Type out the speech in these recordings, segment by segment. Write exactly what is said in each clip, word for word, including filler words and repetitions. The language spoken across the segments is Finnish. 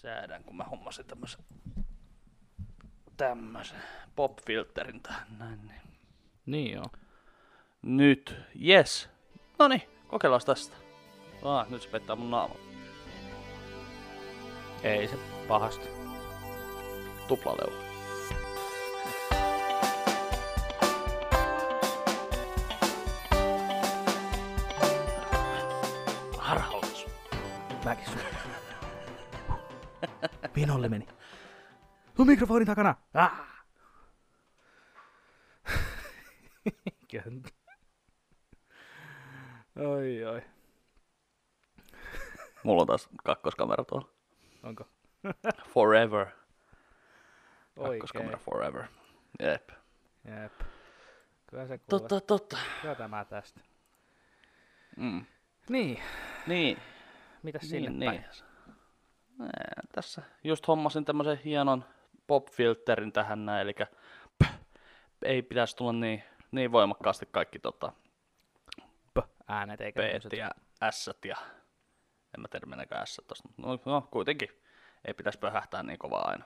säädän, kun mä hommasin tämmöisen tämmöisen pop-filterin tähän näin. Niin, niin joo. Nyt, yes. Noniin, kokeillaan tästä. Ah, nyt se pettää mun naama. Ei se pahasti. Tuplaleula. Harhaus. Mäkin syödään. Pinolle meni. Tuu mikrofonin takana! Ah! Oi, oi. Mulla on taas kakkoskamera tuolla. Onko? Forever. Kakkoskamera forever. Jep. Jep. Kyllä se kuulee. Totta, totta. Kyllä tämä tästä. Mm. Niin. Niin. Mitäs niin, sinne niin. päin? Nee, tässä just hommasin tämmöisen hienon pop-filterin tähän näin, eli pöh, ei pitäisi tulla niin, niin voimakkaasti kaikki tota, pöh, äänet eikä P-t ja S-t ja en mä tiedä mennäkään S tosta, no, no kuitenkin ei pitäisi pöhähtää niin kovaa aina.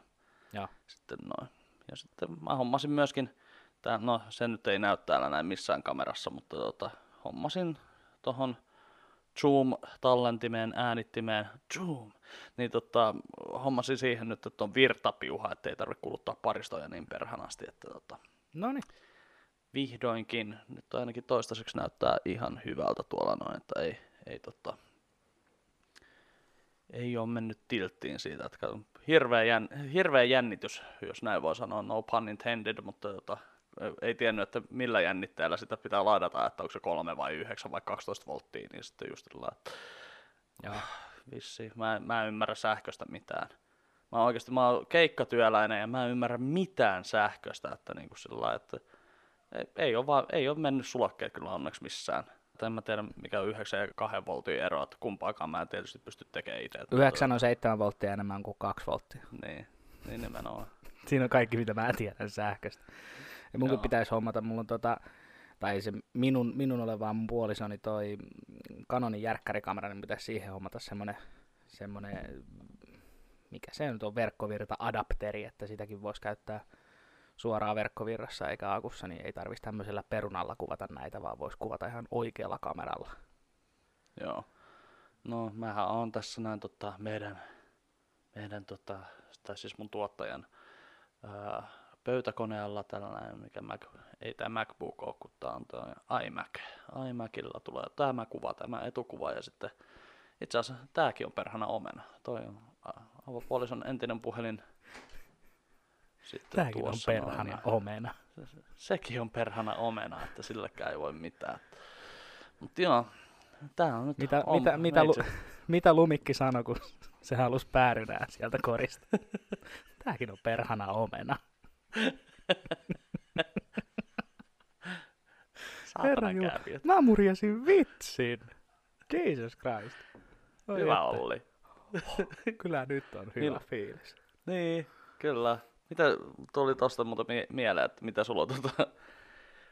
Ja sitten noin. Ja sitten mä hommasin myöskin, tää, no se nyt ei näy täällä näin missään kamerassa, mutta tota, hommasin tohon Zoom-tallentimeen, äänittimeen, Zoom, niin tota, hommasin siihen nyt, että on virtapiuha, ettei tarvitse kuluttaa paristoja niin perhän asti, että tota, noniin. Vihdoinkin, nyt ainakin toistaiseksi näyttää ihan hyvältä tuolla noin, että ei, ei tota, ei ole mennyt tilttiin siitä, että hirveä, jän, hirveä jännitys, jos näin voi sanoa, no pun intended, mutta tota, ei tiennyt, että millä jännitteellä sitä pitää ladata, että onko se kolme vai yhdeksän vai kaksitoista volttia, niin sitten just sillä että joo, vissiin, mä, mä en ymmärrä sähköstä mitään. Mä oikeasti, mä oon keikkatyöläinen ja mä en ymmärrä mitään sähköstä, että niin kuin sillä että ei, ei, ole vaan, ei ole mennyt sulakkeet kyllä onneksi missään. En mä tiedä, mikä on yhdeksän ja kahden voltin ero, että kumpaakaan mä en tietysti pysty tekemään itse. yhdeksän on seitsemän volttia enemmän kuin kaksi volttia. Niin, niin nimenomaan. Siinä on kaikki, mitä mä tiedän sähköstä. Ja mun pitäisi hommata, mulla on tota, tai se minun, minun oleva mun puolisoni toi Canonin järkkärikamera, niin pitäisi siihen hommata semmonen, semmonen mikä se nyt on, verkkovirta-adapteri, että sitäkin voisi käyttää suoraan verkkovirrassa eikä akussa, niin ei tarvitsisi tämmöisellä perunalla kuvata näitä, vaan voisi kuvata ihan oikealla kameralla. Joo. No, mähän on tässä näin tota, meidän, meidän tota, tai siis mun tuottajan, öö, pöytäkoneella tällainen, mikä Mac, ei tämä MacBook ole, kun tämä on tämä iMac. iMacilla tulee tämä kuva, tämä etukuva ja sitten itse asiassa tämäkin on perhana omena. Toi on avopuolison entinen puhelin. Sitten tämäkin on perhana noin, omena. Se, se, sekin on perhana omena, että silläkään ei voi mitään. Mutta joo, tämä on nyt mitä, om, mitä, mitä, lu, mitä Lumikki sanoi, kun se halusi päärynää sieltä korista? Tämäkin on perhana omena. Herra Jumala, mä murjasin vitsin. Jesus Christ. Oi hyvä ette. Olli. Oh, kyllä nyt on hyvä fiilis. Niin, kyllä. Mitä tuli tosta muuta mie- mieleen, että mitä sulla on tuota...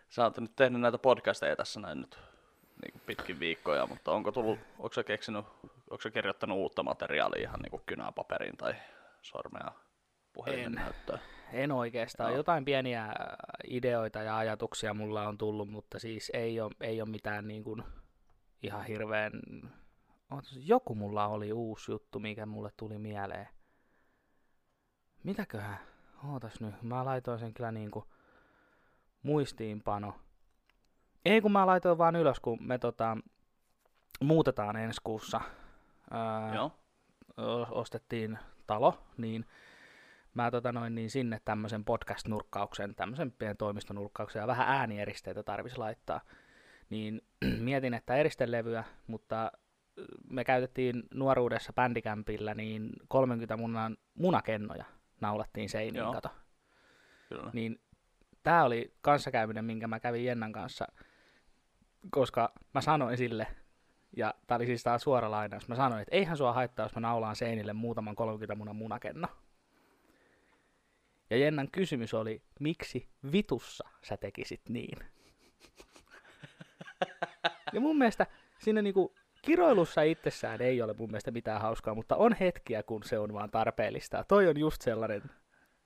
Sä oot nyt tehnyt näitä podcasteja tässä näin nyt niin pitkin viikkoja, mutta onko tullut, onko sä keksinyt, onko sä kirjoittanut uutta materiaalia ihan niin kuin kynää paperiin tai sormea puhelimen näyttöön? En oikeastaan. No. Jotain pieniä ideoita ja ajatuksia mulla on tullut, mutta siis ei ole, ei ole mitään niin kuin ihan hirveän... Joku mulla oli uusi juttu, mikä mulle tuli mieleen. Mitäköhän? Ootas nyt. Mä laitoin sen kyllä niin kuin muistiinpano. Ei kun mä laitoin vaan ylös, kun me tota, muutetaan ensi kuussa. Öö, Joo. Ostettiin talo, niin... Mä tota noin niin sinne tämmöisen podcast-nurkkauksen, tämmöisen pienen toimistonurkkauksen ja vähän äänieristeitä tarvisi laittaa. Niin mietin, että eristelevyä, mutta me käytettiin nuoruudessa bändikämpillä niin kolmekymmentä munan, munakennoja naulattiin seiniin, kato. Kyllä. Niin tää oli kanssakäyminen, minkä mä kävin Jennan kanssa, koska mä sanoin sille, ja tää oli siis tää suora lainaus, mä sanoin, että eihän sua haittaa, jos mä naulaan seinille muutaman kolmekymmentä munan munakenno. Ja Jennan kysymys oli, miksi vitussa sä tekisit niin? Ja mun mielestä siinä niinku Kiroilussa itsessään ei ole mun mielestä mitään hauskaa, mutta on hetkiä, kun se on vaan tarpeellista. Toi on just sellainen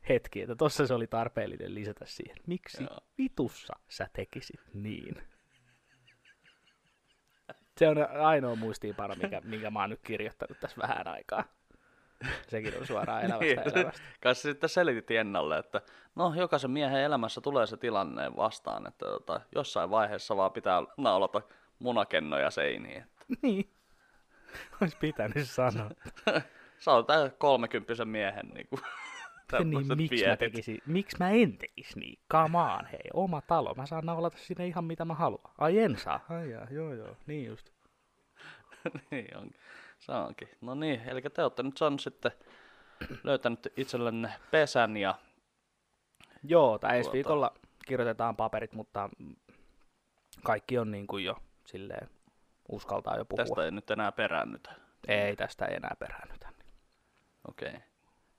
hetki, että tossa se oli tarpeellinen lisätä siihen. Miksi Joo. vitussa sä tekisit niin? Se on ainoa muistiinpano, minkä, minkä mä oon nyt kirjoittanut tässä vähän aikaa. Sekin on suoraan elävästä elämästä. Kai sä sitten selitit Jennalle, että no jokaisen miehen elämässä tulee se tilanne vastaan, että tota, jossain vaiheessa vaan pitää naulata munakennoja seiniin. Että. Niin, olisi pitänyt sanoa. Sä oot tää kolmekymppisen miehen niin kuin tämmöiset niin, miksi mä tekisi, miksi mä en tekisi niin? Come on, hei, oma talo. Mä saan naulata sinne ihan mitä mä haluan. Ai en saa. Ai jaa, joo joo, niin just. Niin onkin. Se onkin. No niin, eli te olette nyt saanut sitten löytänyt itsellenne pesän ja... Joo, tai ensi viikolla kirjoitetaan paperit, mutta kaikki on niin kuin jo silleen uskaltaa jo puhua. Tästä ei nyt enää peräännytä. Ei, tästä ei enää peräännytä. Okei. Okay.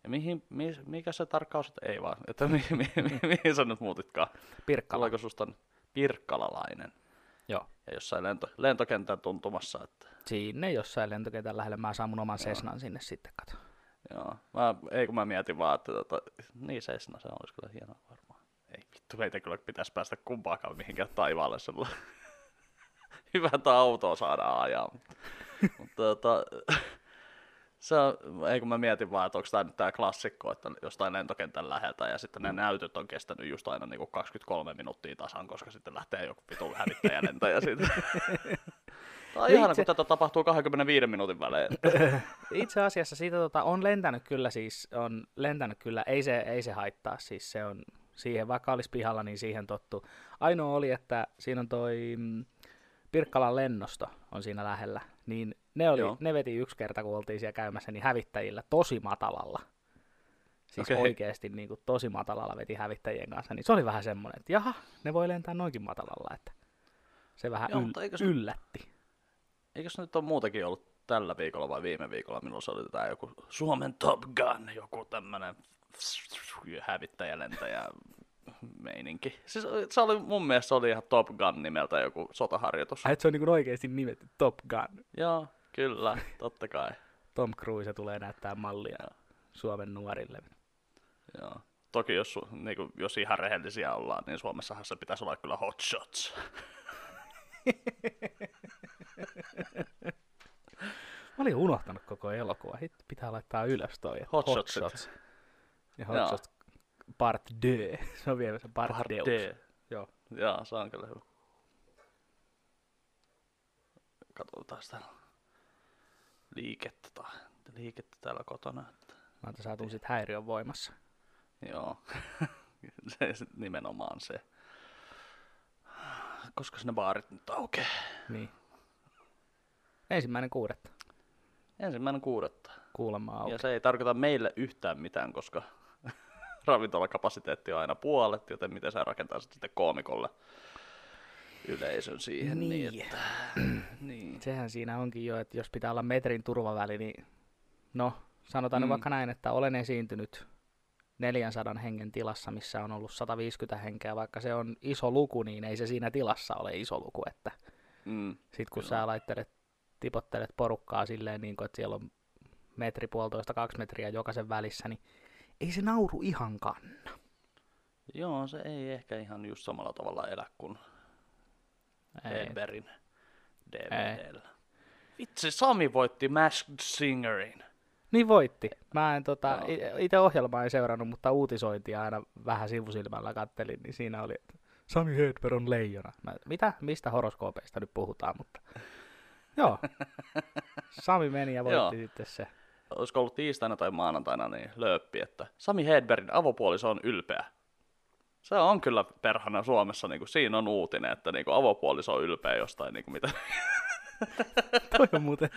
Ja mihin, mi, mikä se tarkkaus, että ei vaan, että mihin, mihin, mihin, mihin sä nyt muutitkaan? Pirkkala. Tuleeko susta pirkkalalainen? Joo. Ja jossain lento, lentokentän tuntumassa, että... Sinne jossain lentokentän lähellä. Mä saan mun oman Cessnan sinne sitten, kato. Joo. Mä, ei kun mä mietin vaan, että tota, niin Cessna, se olisi kyllä hienoa varmaan. Ei vittu, meitä kyllä pitäisi päästä kumpaakaan mihinkään taivaalle sellainen. Hyvä, että autoa saadaan ajaa. Mutta tota... Se on, ei kun mä mietin vaan, että onko tämä nyt tämä klassikko, että jostain lentokentän läheltä ja sitten ne näytöt on kestänyt just aina niin kuin kaksikymmentäkolme minuuttia tasan, koska sitten lähtee joku vitun hävittäjä lentäjä siitä. Tämä on ihana, itse... kun tätä tapahtuu kaksikymmentäviisi minuutin välein. Itse asiassa siitä tota, on lentänyt kyllä siis, on lentänyt kyllä, ei se, ei se haittaa siis, se on siihen, vaikka olisi pihalla, niin siihen tottu. Ainoa oli, että siinä on toi Pirkkalan lennosto on siinä lähellä, niin Ne, oli, ne veti yksi kerta, kun oltiin siellä käymässä, niin hävittäjillä tosi matalalla. Siis okay. Oikeasti niin kuin tosi matalalla veti hävittäjien kanssa. Niin se oli vähän semmoinen, että jaha, ne voi lentää noinkin matalalla. Että se vähän Joo, yl- eikös, yllätti. Eikös nyt ole muutakin ollut tällä viikolla vai viime viikolla, milloin se oli tämä joku Suomen Top Gun, joku tämmöinen hävittäjälentäjä meininki. Siis se oli, mun mielestä se oli ihan Top Gun nimeltä joku sotaharjoitus. Ai, että se on niin oikeasti nimetty Top Gun. Joo. Kyllä, totta kai. Tom Cruise tulee näyttää mallia Joo. Suomen nuorille. Joo. Toki jos, niin kuin, jos ihan rehellisiä ollaan, niin Suomessahan se pitäisi olla kyllä hot shots. Mä olin unohtanut koko elokuva. Hittu, pitää laittaa ylös toi. Hot, hot shots. shots. Ja hot Joo. shots part deux. Se on vielä se part, part deux. Joo. Joo, se on kyllä hyvä. Katsotaan sitä. Liikettä, liikettä täällä kotona. Mä oon saatu sit häiriön voimassa. Joo, se nimenomaan se. Koska ne baarit nyt aukeaa? Niin. Ensimmäinen kuudetta. Ensimmäinen kuudetta. Kuulemma aukeaa. Ja se ei tarkoita meille yhtään mitään, koska ravintolakapasiteetti on aina puolet, joten miten sä rakentaisit sitten koomikolle yleisön siihen. Niin. Niin, että, niin. Sehän siinä onkin jo, että jos pitää olla metrin turvaväli, niin no, sanotaan mm. nyt vaikka näin, että olen esiintynyt neljänsadan hengen tilassa, missä on ollut sataviisikymmentä henkeä, vaikka se on iso luku, niin ei se siinä tilassa ole iso luku, että mm. sit kun Kyllä. sä laittelet, tipottelet porukkaa silleen, niin kun, että siellä on metri, puolitoista, kaksi metriä jokaisen välissä, niin ei se nauru ihan kanna. Joo, se ei ehkä ihan just samalla tavalla elä kuin Hedbergin D V D:llä. Vitsi, Sami voitti Masked Singerin. Niin voitti. Mä en tota, no. itse ohjelmaa en seurannut, mutta uutisointia aina vähän sivusilmällä kattelin, niin siinä oli, että Sami Hedberg on leijona. Mä, mitä? Mistä horoskoopeista nyt puhutaan, mutta joo. Sami meni ja voitti sitten se. Olisiko ollut tiistaina tai maanantaina, niin lööppi, että Sami Hedbergin avopuoliso on ylpeä. Se on kyllä perhana Suomessa, niin kuin siinä on uutinen, että niin kuin avopuoliso on ylpeä jostain. Niin kuin mitä. Toi on muuten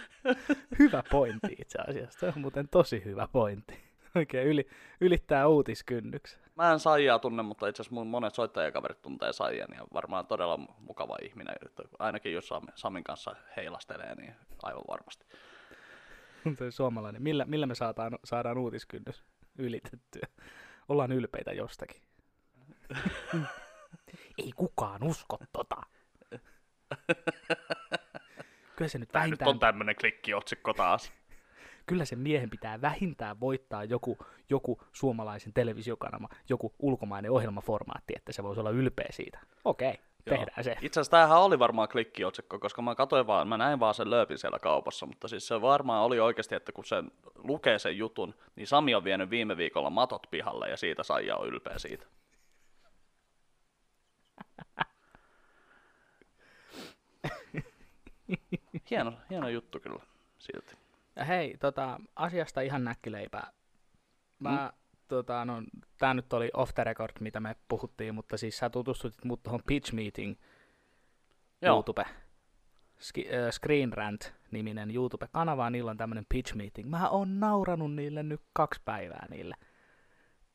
hyvä pointti itse asiassa. Toi on muuten tosi hyvä pointti. Oikein yli, ylittää uutiskynnyksen. Mä en Saijaa tunne, mutta itse asiassa mun monet soittajakaverit tuntee Saijan ja varmaan todella mukava ihminen. Ainakin jos Samin kanssa heilastelee, niin aivan varmasti. Toi suomalainen. Millä, millä me saadaan, saadaan uutiskynnys ylitettyä? Ollaan ylpeitä jostakin. Ei kukaan usko tota. Kyllä se nyt Tämä vähintään... nyt on tämmöinen klikkiotsikko taas. Kyllä sen miehen pitää vähintään voittaa joku, joku suomalaisen televisiokanava, joku ulkomainen ohjelmaformaatti, että se voisi olla ylpeä siitä. Okei, joo, tehdään se. Itse asiassa tämähän oli varmaan klikkiotsikko, koska mä katsoin vaan, mä näin vaan sen lööpin siellä kaupassa, mutta siis se varmaan oli oikeasti, että kun sen lukee sen jutun, niin Sami on vienyt viime viikolla matot pihalle ja siitä Saija on ylpeä siitä. Hieno, hieno juttu kyllä silti. Hei, tota, asiasta ihan näkkileipää. Mä, mm. tota, no, tää nyt oli off the record, mitä me puhuttiin, mutta siis sä tutustut mut tuohon Pitch Meeting YouTube, Ski, äh, Screen Rant-niminen YouTube-kanava, niillä on tämmönen Pitch Meeting. Mä oon nauranut niille nyt kaksi päivää niille.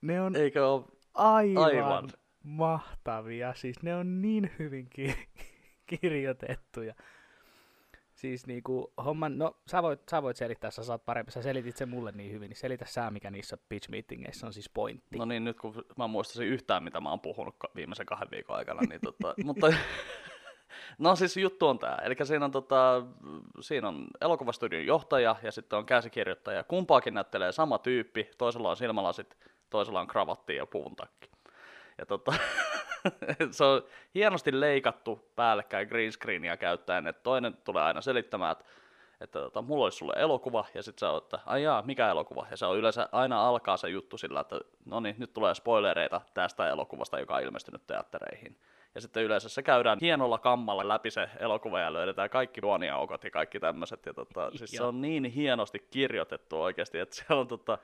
Ne on Eikö ole aivan, aivan mahtavia, siis ne on niin hyvin ki- kirjoitettuja. Siis niinku homman, no sä voit, sä voit selittää, sä saat parempi, sä selitit sen mulle niin hyvin, niin selitä sä, mikä niissä pitch meetingeissä on siis pointti. No niin, nyt kun mä muistaisin yhtään, mitä mä oon puhunut viimeisen kahden viikon aikana, niin tota, mutta no siis juttu on tää, eli siinä on tota, siinä on elokuvastudion johtaja ja sitten on käsikirjoittaja, kumpaakin näyttelee sama tyyppi, toisella on silmälasit, toisella on kravatti ja puvun takki. Ja tota, se on hienosti leikattu päällekkäin green screenia käyttäen, että toinen tulee aina selittämään, että, että tota, mulla olisi sulle elokuva, ja sitten sä oot, että aijaa, mikä elokuva, ja se on yleensä aina alkaa se juttu sillä, että no niin, nyt tulee spoilereita tästä elokuvasta, joka on ilmestynyt teattereihin. Ja sitten yleensä se käydään hienolla kammalla läpi se elokuva, ja löydetään kaikki ruoniaukot ja kaikki tämmöiset, ja tota, siis se on niin hienosti kirjoitettu oikeasti, että se on tota,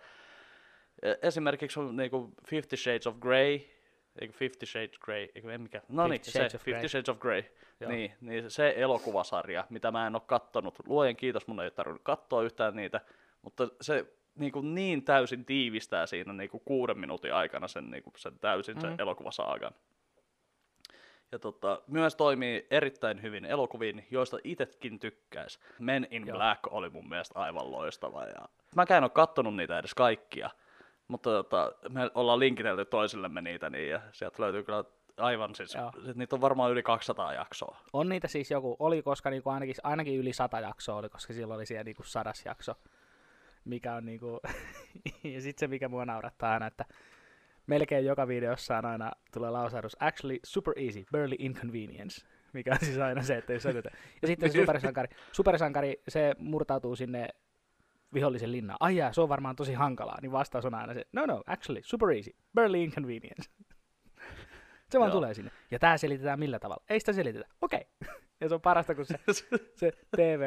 esimerkiksi on niinku Fifty Shades of Grey, Eikö Fifty Shades Grey, eikö en mikä? No niin, se Fifty Shades of Grey, niin, niin se elokuvasarja, mitä mä en ole kattonut. Luojen kiitos, mun ei tarvinnut katsoa yhtään niitä, mutta se niin, kuin niin täysin tiivistää siinä niin kuin kuuden minuutin aikana sen, niin kuin sen täysin mm-hmm. sen elokuvasaagan. Ja tota, myös toimii erittäin hyvin elokuviin, joista itsekin tykkäisi. Man in Joo. Black oli mun mielestä aivan loistava. Ja... Mäkään en ole kattonut niitä edes kaikkia. Mutta tota, me ollaan linkitelty toisillemme niitä, niin, ja sieltä löytyy kyllä aivan siis, niitä on varmaan yli kaksisataa jaksoa. On niitä siis joku, oli koska niinku ainakin, ainakin yli sata jaksoa oli, koska silloin oli siellä niinku sadas jakso, mikä on niinku, ja sitten se mikä mua naurattaa aina, että melkein joka videossa on aina tulee lausahdus, actually super easy, barely inconvenience, mikä on siis aina se, että ei selittää. Ja sitten se supersankari, supersankari, se murtautuu sinne vihollisen linna. Ai jää, se on varmaan tosi hankalaa, niin vastaus on aina se, no no, actually, super easy, barely inconvenience. Se vaan Joo. tulee sinne. Ja tää selitetään millä tavalla? Ei sitä selitetä. Okei. Okay. Ja se on parasta, kun se, se T V,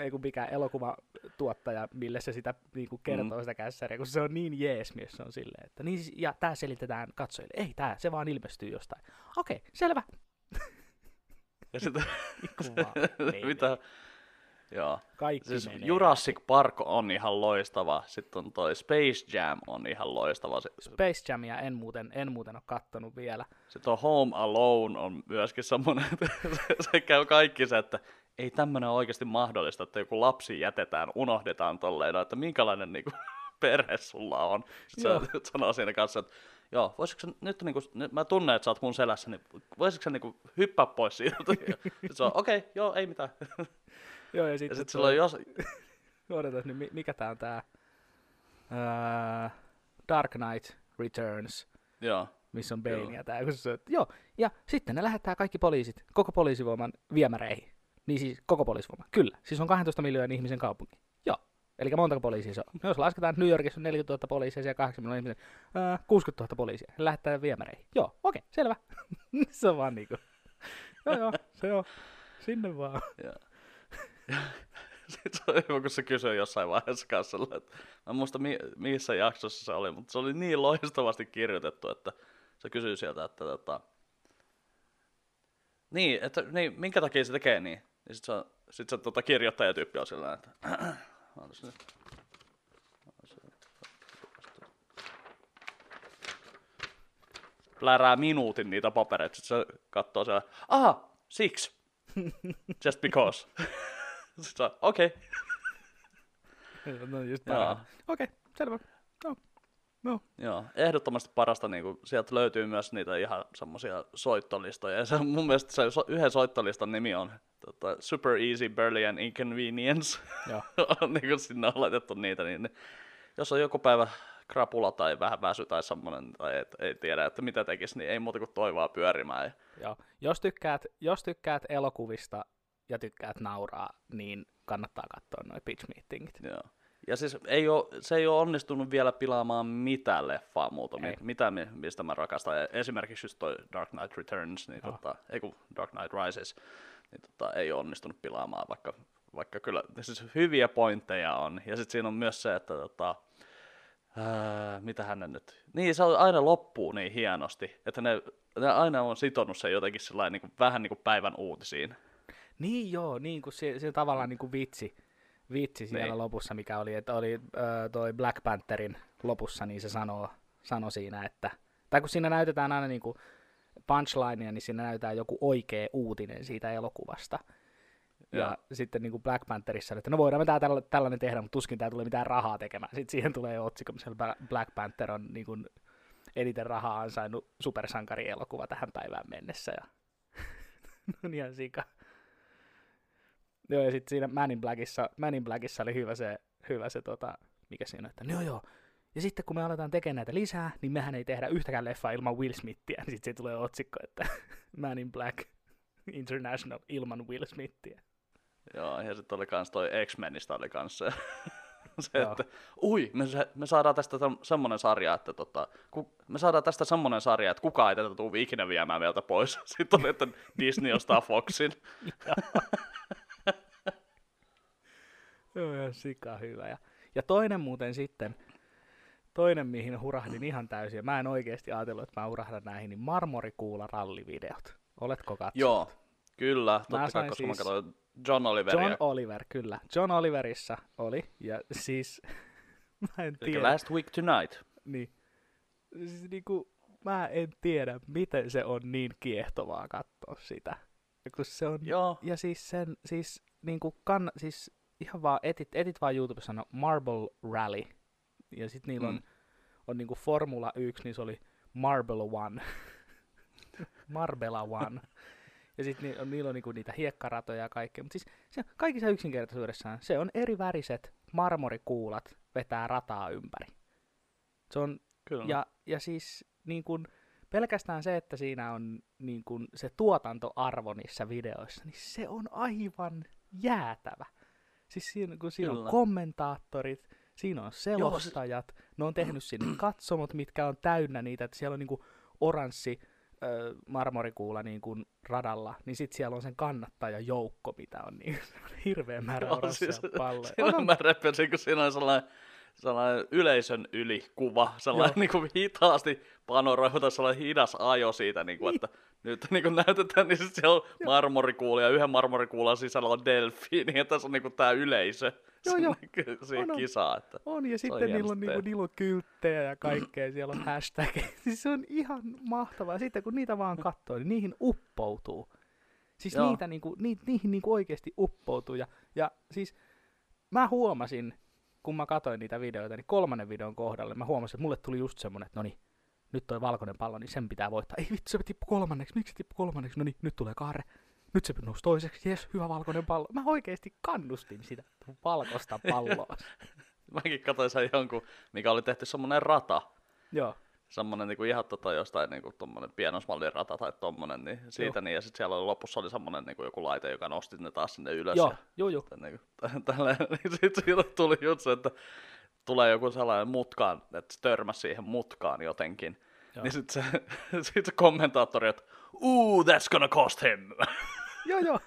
ei kun mikään elokuvatuottaja, mille se sitä niin kuin kertoo mm. sitä kässäriä, kun se on niin jees, myös se on silleen, että niin, ja tää selitetään katsojille. Ei tää, se vaan ilmestyy jostain. Okei, okay, selvä. Ja sitä... Kuvaa. Mitä... Joo. Kaikki siis menee. Jurassic Park on ihan loistava, sitten on toi Space Jam on ihan loistava. Space Jamia en muuten, en muuten ole kattonut vielä. Sitten on Home Alone on myöskin semmoinen, että se käy kaikki se, että ei tämmöinen oikeasti mahdollista, että joku lapsi jätetään, unohdetaan tolleen, no, että minkälainen niinku perhe sulla on. Sitten se sanoo siinä kanssa, että joo, voisitko sä nyt, niin kuin, nyt mä tunnen, että sä oot mun selässä, niin voisitko sä niin kuin hyppää pois siitä? Sitten se on, okei, okay, joo, ei mitään. Joo, ja sitten sit tuo... jos... Odotas nyt, mikä tää on tää uh, Dark Knight Returns, joo. missä on Bane ja tää. Se, joo, ja sitten ne lähettää kaikki poliisit, koko poliisivoiman viemäreihin. Niin siis koko poliisivoiman, kyllä. Siis on kaksitoista miljoonan ihmisen kaupunki. Joo, eli montako poliisia se on? Jos lasketaan, New Yorkissa on neljäkymmentätuhatta poliisia ja kahdeksan miljoonaa ihmisen, uh, kuusikymmentätuhatta poliisia. Ne lähettää viemäreihin. Joo, okei, okay, selvä. Se on vaan niinku. Joo, joo, se on. Sinne vaan. Joo. Sitten se oli hyvä, kun se kysyi jossain vaiheessa kanssa, että mä en muista mi- missä jaksossa se oli, mutta se oli niin loistavasti kirjoitettu, että se kysyi sieltä, että, tota... niin, että niin, minkä takia se tekee niin? Ja sit se, sit se tota, kirjoittajatyyppi on sillä että plärää minuutin niitä papereita, sit se katsoo siellä, aha, siksi, just because. Okei. Okay. No just parasta. Okei, okay, selvä. No. No. Joo, ehdottomasti parasta. Niin kun, sieltä löytyy myös niitä ihan semmoisia soittolistoja. Ja se, mun mielestä se yhden soittolistan nimi on tota, super easy, barely an inconvenience. Joo. On niin kuin sinne on laitettu niitä, niin jos on joku päivä krapula tai vähän väsy tai semmoinen, tai et, ei tiedä, että mitä tekisi, niin ei muuta kuin toivoa pyörimään. Joo. Jos tykkäät, jos tykkäät elokuvista ja tykkäät nauraa, niin kannattaa katsoa noi pitch meetingit. Joo. Ja siis ei oo, se ei ole onnistunut vielä pilaamaan mitään leffaa muuta, mit, mitä, mistä mä rakastan. Esimerkiksi just toi Dark Knight Returns, niin oh. tota, ei kun Dark Knight Rises, niin tota, ei ole onnistunut pilaamaan, vaikka, vaikka kyllä siis hyviä pointteja on. Ja sitten siinä on myös se, että tota, ää, mitähän ne nyt... Niin, se aina loppuu niin hienosti, että ne, ne aina on sitonut sen jotenkin sellainen, niin kuin, vähän niin kuin päivän uutisiin. Niin joo, niin kuin se, se tavallaan niin kuin vitsi. Vitsi siellä niin. Lopussa, mikä oli, että oli äh, toi Black Pantherin lopussa, niin se sanoo, sanoi siinä, että, tai kun siinä näytetään aina niin kuin punchlinea, niin siinä näytetään joku oikea uutinen siitä elokuvasta. Ja, ja sitten niin kuin Black Pantherissa, että no voidaan me tää tällainen tehdä, mutta tuskin tää tulee mitään rahaa tekemään. Sitten siihen tulee otsikko, missä Black Panther on niin kuin eniten rahaa ansainnut supersankarielokuva tähän päivään mennessä. Ja no ihan sika. Joo, ja sitten siinä Man in Blackissa, Man in Blackissa oli hyvä se, hyvä se tota, mikä siinä on, että no joo, ja sitten kun me aletaan tekemään näitä lisää, niin mehän ei tehdä yhtäkään leffaa ilman Will Smithia, niin sitten se tulee otsikko, että Man in Black International ilman Will Smithia. Joo, ja sitten oli kans toi X-Menistä oli kans se, se että ui, me, me saadaan tästä semmonen sarja, että tota, ku, me saadaan tästä semmonen sarja, että kukaan ei tätä tuu ikinä viemään meiltä pois. Sitten oli, että Disney ostaa Foxin. Joo, ihan sika hyvä. Ja, ja toinen muuten sitten, toinen mihin hurahdin ihan täysin, ja mä en oikeasti ajatellut, että mä hurahdan näihin, niin marmorikuularallivideot. Oletko katsonut? Joo, kyllä. Totta kai, koska siis mä katsoin John Oliveria. John Oliver, kyllä. John Oliverissa oli, ja siis mä en tiedä. Like Last Week Tonight. Niin. Siis niinku, mä en tiedä, miten se on niin kiehtovaa katsoa sitä. Kun se on, joo. Ja siis sen, siis niinku kann, siis ihan vaan etit, etit vaan YouTubessa on Marble Rally, ja sit niillä on, mm. on niinku Formula yksi, niin se oli Marble One, Marbella One, ja sit ni, on, niillä on niinku niitä hiekkaratoja ja kaikkea, mutta siis se, kaikissa yksinkertaisuudessaan se on eri väriset marmorikuulat vetää rataa ympäri. Se on, kyllä. Ja, ja siis niinku pelkästään se, että siinä on niinku se tuotantoarvo niissä videoissa, niin se on aivan jäätävä. Siis siinä, kun siinä on kommentaattorit, siinä on selostajat, Joo, se... ne on tehnyt sinne katsomot, mitkä on täynnä niitä, että siellä on niinku oranssi ö, marmorikuula niinku radalla, niin sitten siellä on sen kannattajajoukko, mitä on niin hirveän määrä oranssia siis, palloja. Siinä on, mä repesin, kun siinä on sellainen, sellainen yleisön ylikuva, sellainen niinku hitaasti panoroihuta, sellainen hidas ajo siitä, niinku, että nyt niin kuin näytetään, niin sitten siellä on marmorikuula, ja yhden marmorikuulan sisällä on delfiini, ja tässä on niin kuin tämä yleisö joo, joo. siihen on, kisaan. Että on, ja sitten on niillä on, niin niillä on kylttejä ja kaikkea, siellä on hashtageja. Siis se on ihan mahtavaa. Sitten kun niitä vaan katsoo, niin niihin uppoutuu. Siis niitä niin kuin, ni, niihin niin kuin oikeasti uppoutuu. Ja, ja siis mä huomasin, kun mä katsoin niitä videoita, niin kolmannen videon kohdalle mä huomasin, että mulle tuli just semmoinen, että no niin, nyt toi valkoinen pallo, niin sen pitää voittaa. Ei vittu, se tippu kolmanneksi. Miksi se tippu kolmanneksi? No niin, nyt tulee kaarre. Nyt se nousi toiseksi. Jes, hyvä valkoinen pallo. Mä oikeesti kannustin sitä valkoista palloa. Mäkin katsoin sen jonkun, mikä oli tehty semmonen rata. Joo. Semmonen niinku ihan tota jostain niinku tommonen pienosmallin rata tai tommonen, niin siitä joo. niin. Ja sit siellä oli lopussa oli semmonen niinku joku laite, joka nosti ne taas sinne ylös. Joo, joo, joo. Niinku, niin sit siitä tuli just se, että tulee joku sellainen mutkaan, että se törmäsi siihen mutkaan jotenkin. Joo. Niin sit se, sit se kommentaattori, että ooh, that's gonna cost him. Joo, joo.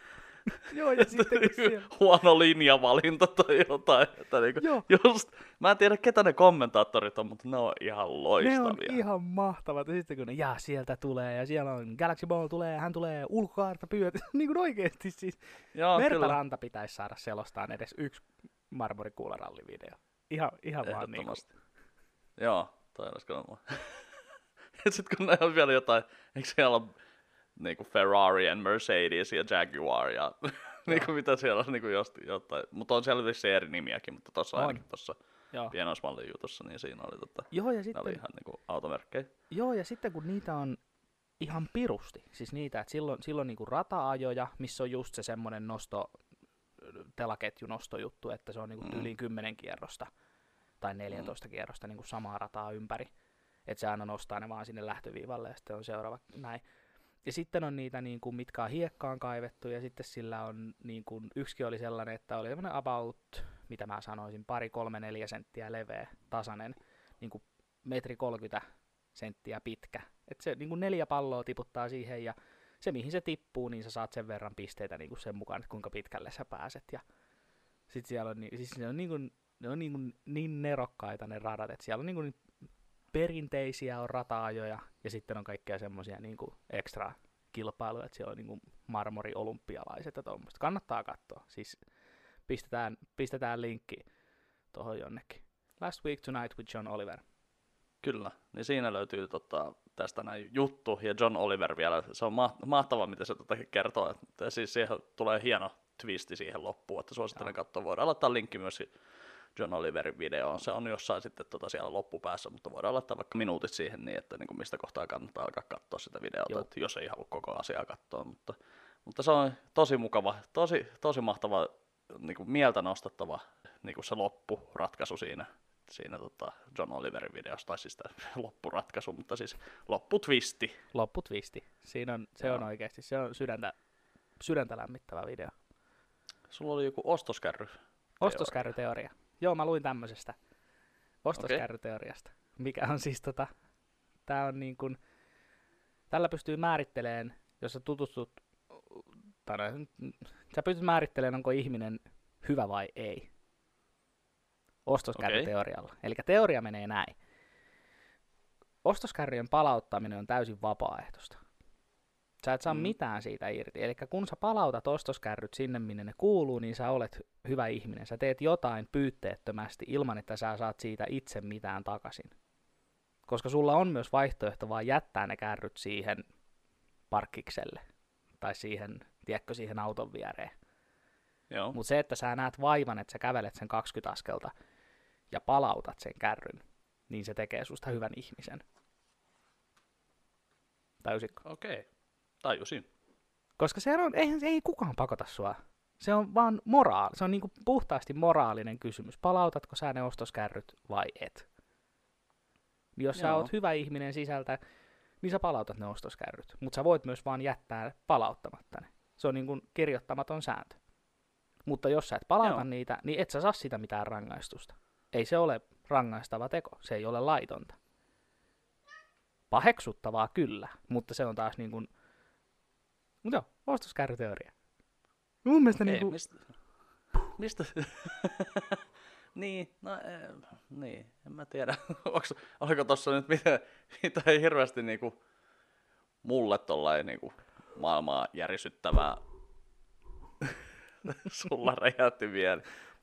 joo ja sitten, siellä... Huono linjavalinta tai jotain. Että niinku, just, mä en tiedä, ketä ne kommentaattorit on, mutta ne on ihan loistavia. Ne on ihan mahtavat. Ja sitten kun ne, jaa, sieltä tulee, ja siellä on Galaxy Ball tulee, hän tulee ulkokaarta pyötä. Niin kuin oikeesti siis. Mertaranta pitäisi saada selostaan edes yksi marmorikuularallivideo. Ihan, ihan vaan niin. Joo, toi on äsken mua. Ja sit kun näin on vielä jotain, eikö siellä ole niinku Ferrari ja Mercedes ja Jaguar ja niinku mitä siellä on niinku jotain. Mutta on siellä tietysti eri nimiäkin, mutta tossa on. Ainakin tossa pienosmallin jutussa, niin siinä oli tota, joo, ja sitten, oli ihan niinku automerkkejä. Joo, ja sitten kun niitä on ihan pirusti. Siis niitä, että silloin, silloin niinku rata-ajoja, missä on just se semmoinen nosto, telaketjunostojuttu, että se on niinku yli kymmenen kierrosta tai neljätoista mm. kierrosta niinku samaa rataa ympäri. Että se aina nostaa ne vaan sinne lähtöviivalle ja sitten on seuraava näin. Ja sitten on niitä, niinku, mitkä on hiekkaan kaivettu ja sitten sillä on, niinku, yksikin oli sellainen, että oli semmoinen about, mitä mä sanoisin, pari, kolme, neljä senttiä leveä, tasainen, niinku metri kolmekymmentä senttiä pitkä. Että se niinku neljä palloa tiputtaa siihen ja se mihin se tippuu, niin sä saat sen verran pisteitä niinku sen mukaan, että kuinka pitkälle sä pääset. Ja sit siellä on, siis ne on, niinku, ne on niinku niin nerokkaita ne radat, että siellä on niinku perinteisiä on rata-ajoja ja sitten on kaikkea semmoisia niinku ekstra kilpailuja, että siellä on niinku marmoriolympialaiset ja tuommoista. Kannattaa katsoa, siis pistetään, pistetään linkki tuohon jonnekin. Last Week Tonight with John Oliver. Kyllä, niin siinä löytyy tota, tästä näin juttu ja John Oliver vielä. Se on ma- mahtavaa, mitä se tota kertoo. Että siis siihen tulee hieno twisti siihen loppuun, että suosittelen katsoa. Voidaan laittaa linkki myös John Oliverin videoon. Se on jossain sitten tota siellä loppupäässä, mutta voidaan laittaa vaikka minuutit siihen niin, että niinku mistä kohtaa kannattaa alkaa katsoa sitä videota, että jos ei halua koko asiaa katsoa. Mutta, mutta se on tosi mukava, tosi, tosi mahtava, niinku mieltä nostattava niinku se loppuratkaisu siinä. Siinä tota John Oliverin videosta, tai siis loppuratkaisu, mutta siis lopputwisti. Lopputwisti. Siinä on, se Joo. on oikeasti, se on sydäntä, sydäntä lämmittävä video. Sulla oli joku ostoskärry. Ostoskärryteoria. Joo, mä luin tämmöisestä ostoskärryteoriasta, okay. Mikä on siis tota, tää on niin kuin, tällä pystyy määrittelemään, jos sä tutustut, tai sä pystyt määrittelemään, onko ihminen hyvä vai ei. Ostoskärryteorialla. Okay. Eli teoria menee näin. Ostoskärryjen palauttaminen on täysin vapaaehtoista. Sä et saa mm. mitään siitä irti. Eli kun sä palautat ostoskärryt sinne, minne ne kuuluu, niin sä olet hyvä ihminen. Sä teet jotain pyytteettömästi ilman, että sä saat siitä itse mitään takaisin. Koska sulla on myös vaihtoehto vaan jättää ne kärryt siihen parkkikselle. Tai siihen, tiedätkö, siihen auton viereen. Mutta se, että sä näet vaivan, että sä kävelet sen kaksikymmentä askelta ja palautat sen kärryn, niin se tekee susta hyvän ihmisen. Tajusitko? Okei, okay. Tajusin. Koska se on, eihän, ei kukaan pakota sua. Se on vaan moraali, se on niinku puhtaasti moraalinen kysymys. Palautatko sä ne ostoskärryt vai et? Jos Joo. sä oot hyvä ihminen sisältä, niin sä palautat ne ostoskärryt. Mutta sä voit myös vaan jättää palauttamatta ne. Se on niinku kirjoittamaton sääntö. Mutta jos sä et palauta Joo. niitä, niin et sä saa sitä mitään rangaistusta. Ei se ole rangaistava teko, se ei ole laitonta. Paheksuttavaa kyllä, mutta se on taas niin kuin... Mutta joo, ostoskärryteoria. Mun mielestä okay, niin kuin... Mistä? mistä? niin, no äh, niin, en mä tiedä. Oliko tossa nyt mitään, mitään hirveästi niin kuin mulle tollain niin kuin maailmaa järisyttävää... Sulla räjähti mieli.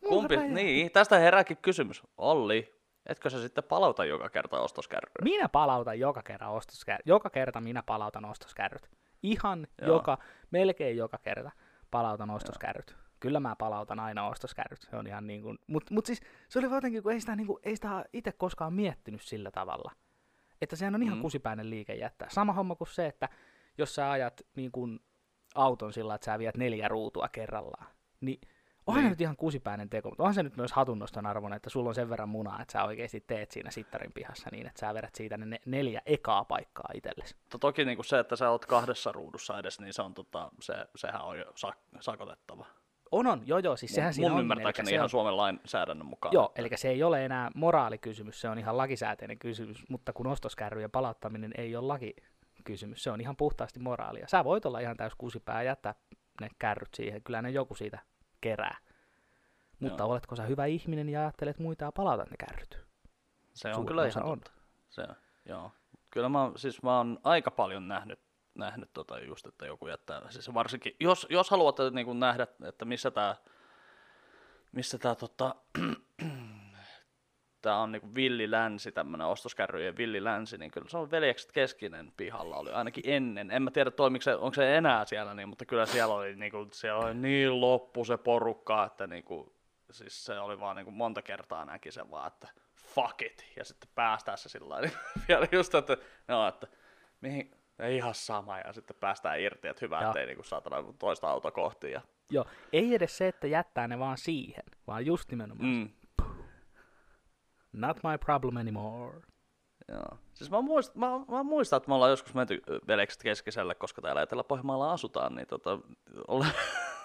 Kumpi? Niin, tästä herääkin kysymys. Olli, etkö sä sitten palauta joka kerta ostoskärryt? Minä palautan joka kerta ostoskärryt. Joka kerta minä palautan ostoskärryt. Ihan Joo. joka, melkein joka kerta palautan ostoskärryt. Joo. Kyllä mä palautan aina ostoskärryt. Se on ihan niin kuin, mut, mut siis se oli jotenkin, kun ei sitä, niin kuin, ei sitä itse koskaan miettinyt sillä tavalla. Että sehän on ihan mm. kusipäinen liike jättää. Sama homma kuin se, että jos sä ajat niin kuin auton sillä, että sä viet neljä ruutua kerrallaan. Niin onhan niin. nyt ihan kusipäinen teko, mutta onhan se nyt myös hatunnoston arvoinen, että sulla on sen verran munaa, että sä oikeasti teet siinä sittarin pihassa niin, että sä vedät siitä ne neljä ekaa paikkaa itsellesi. Toki niin kuin se, että sä oot kahdessa ruudussa edes, niin se on, tota, se, sehän on jo sak- sakotettava. On, on, joo, joo, siis sehän mun, siinä mun on. Mun ymmärtääkseni ihan on... Suomen lainsäädännön mukaan. Joo, eli se ei ole enää moraalikysymys, se on ihan lakisääteinen kysymys, mutta kun ostoskärryjen palauttaminen ei ole laki... kysymys. Se on ihan puhtaasti moraalia. Sä voit olla ihan täys kusipää ja jättää ne kärryt siihen. Kyllä ne joku siitä kerää. Mutta Joo. oletko sä hyvä ihminen ja ajattelet muita ja palautat ne kärryt? Se on Suurin kyllä ihan on. Se on. Joo. Kyllä mä, siis mä oon aika paljon nähnyt, nähnyt tota just, että joku jättää. Siis varsinkin, jos, jos haluat niinku nähdä, että missä tää, missä tää tota... Tämä on niinku villilänsi, tämmöinen ostoskärryjen villilänsi, niin kyllä se on Veljekset Keskinen pihalla oli ainakin ennen. En mä tiedä, toimiko se, onko se enää siellä, niin, mutta kyllä siellä oli, niinku, siellä oli niin loppu se porukka, että niinku, siis se oli vaan niinku, monta kertaa näki sen vaan, että fuck it, ja sitten päästään se sillä lailla. Vielä just, että, no, että mihin, ei ihan sama, ja sitten päästään irti, että hyvä, ettei niin saatana toista auto kohti. Ja... Joo, ei edes se, että jättää ne vaan siihen, vaan just nimenomaan. Mm. Not my problem anymore. Joo. Siis mä muistan, mä, mä muistan, että me ollaan joskus menty velekset keskiselle, koska täällä Etelä-Pohjanmaalla asutaan, niin, tota, olla,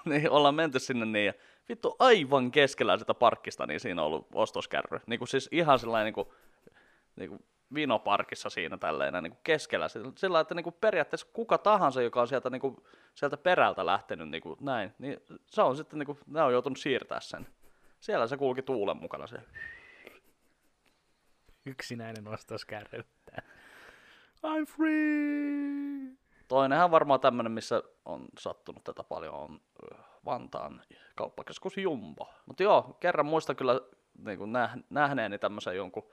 niin ollaan menty sinne niin, ja vittu aivan keskellä sitä parkkista, niin siinä on ollut ostoskärry. Niin kuin siis ihan sellainen niin kuin, niin kuin Vinoparkissa siinä tälleen, niin kuin keskellä. Sillä että niin kuin periaatteessa kuka tahansa, joka on sieltä, niin kuin, sieltä perältä lähtenyt niin kuin näin, niin se on sitten, niin kuin, ne on joutunut siirtää sen. Siellä se kulki tuulen mukana se. Yksinäinen ostos kärryttää. I'm free! Toinenhan varmaan tämmönen, missä on sattunut tätä paljon, on Vantaan kauppakeskus Jumbo. Mutta joo, kerran muistan kyllä niin kuin nähneeni tämmöisen jonkun,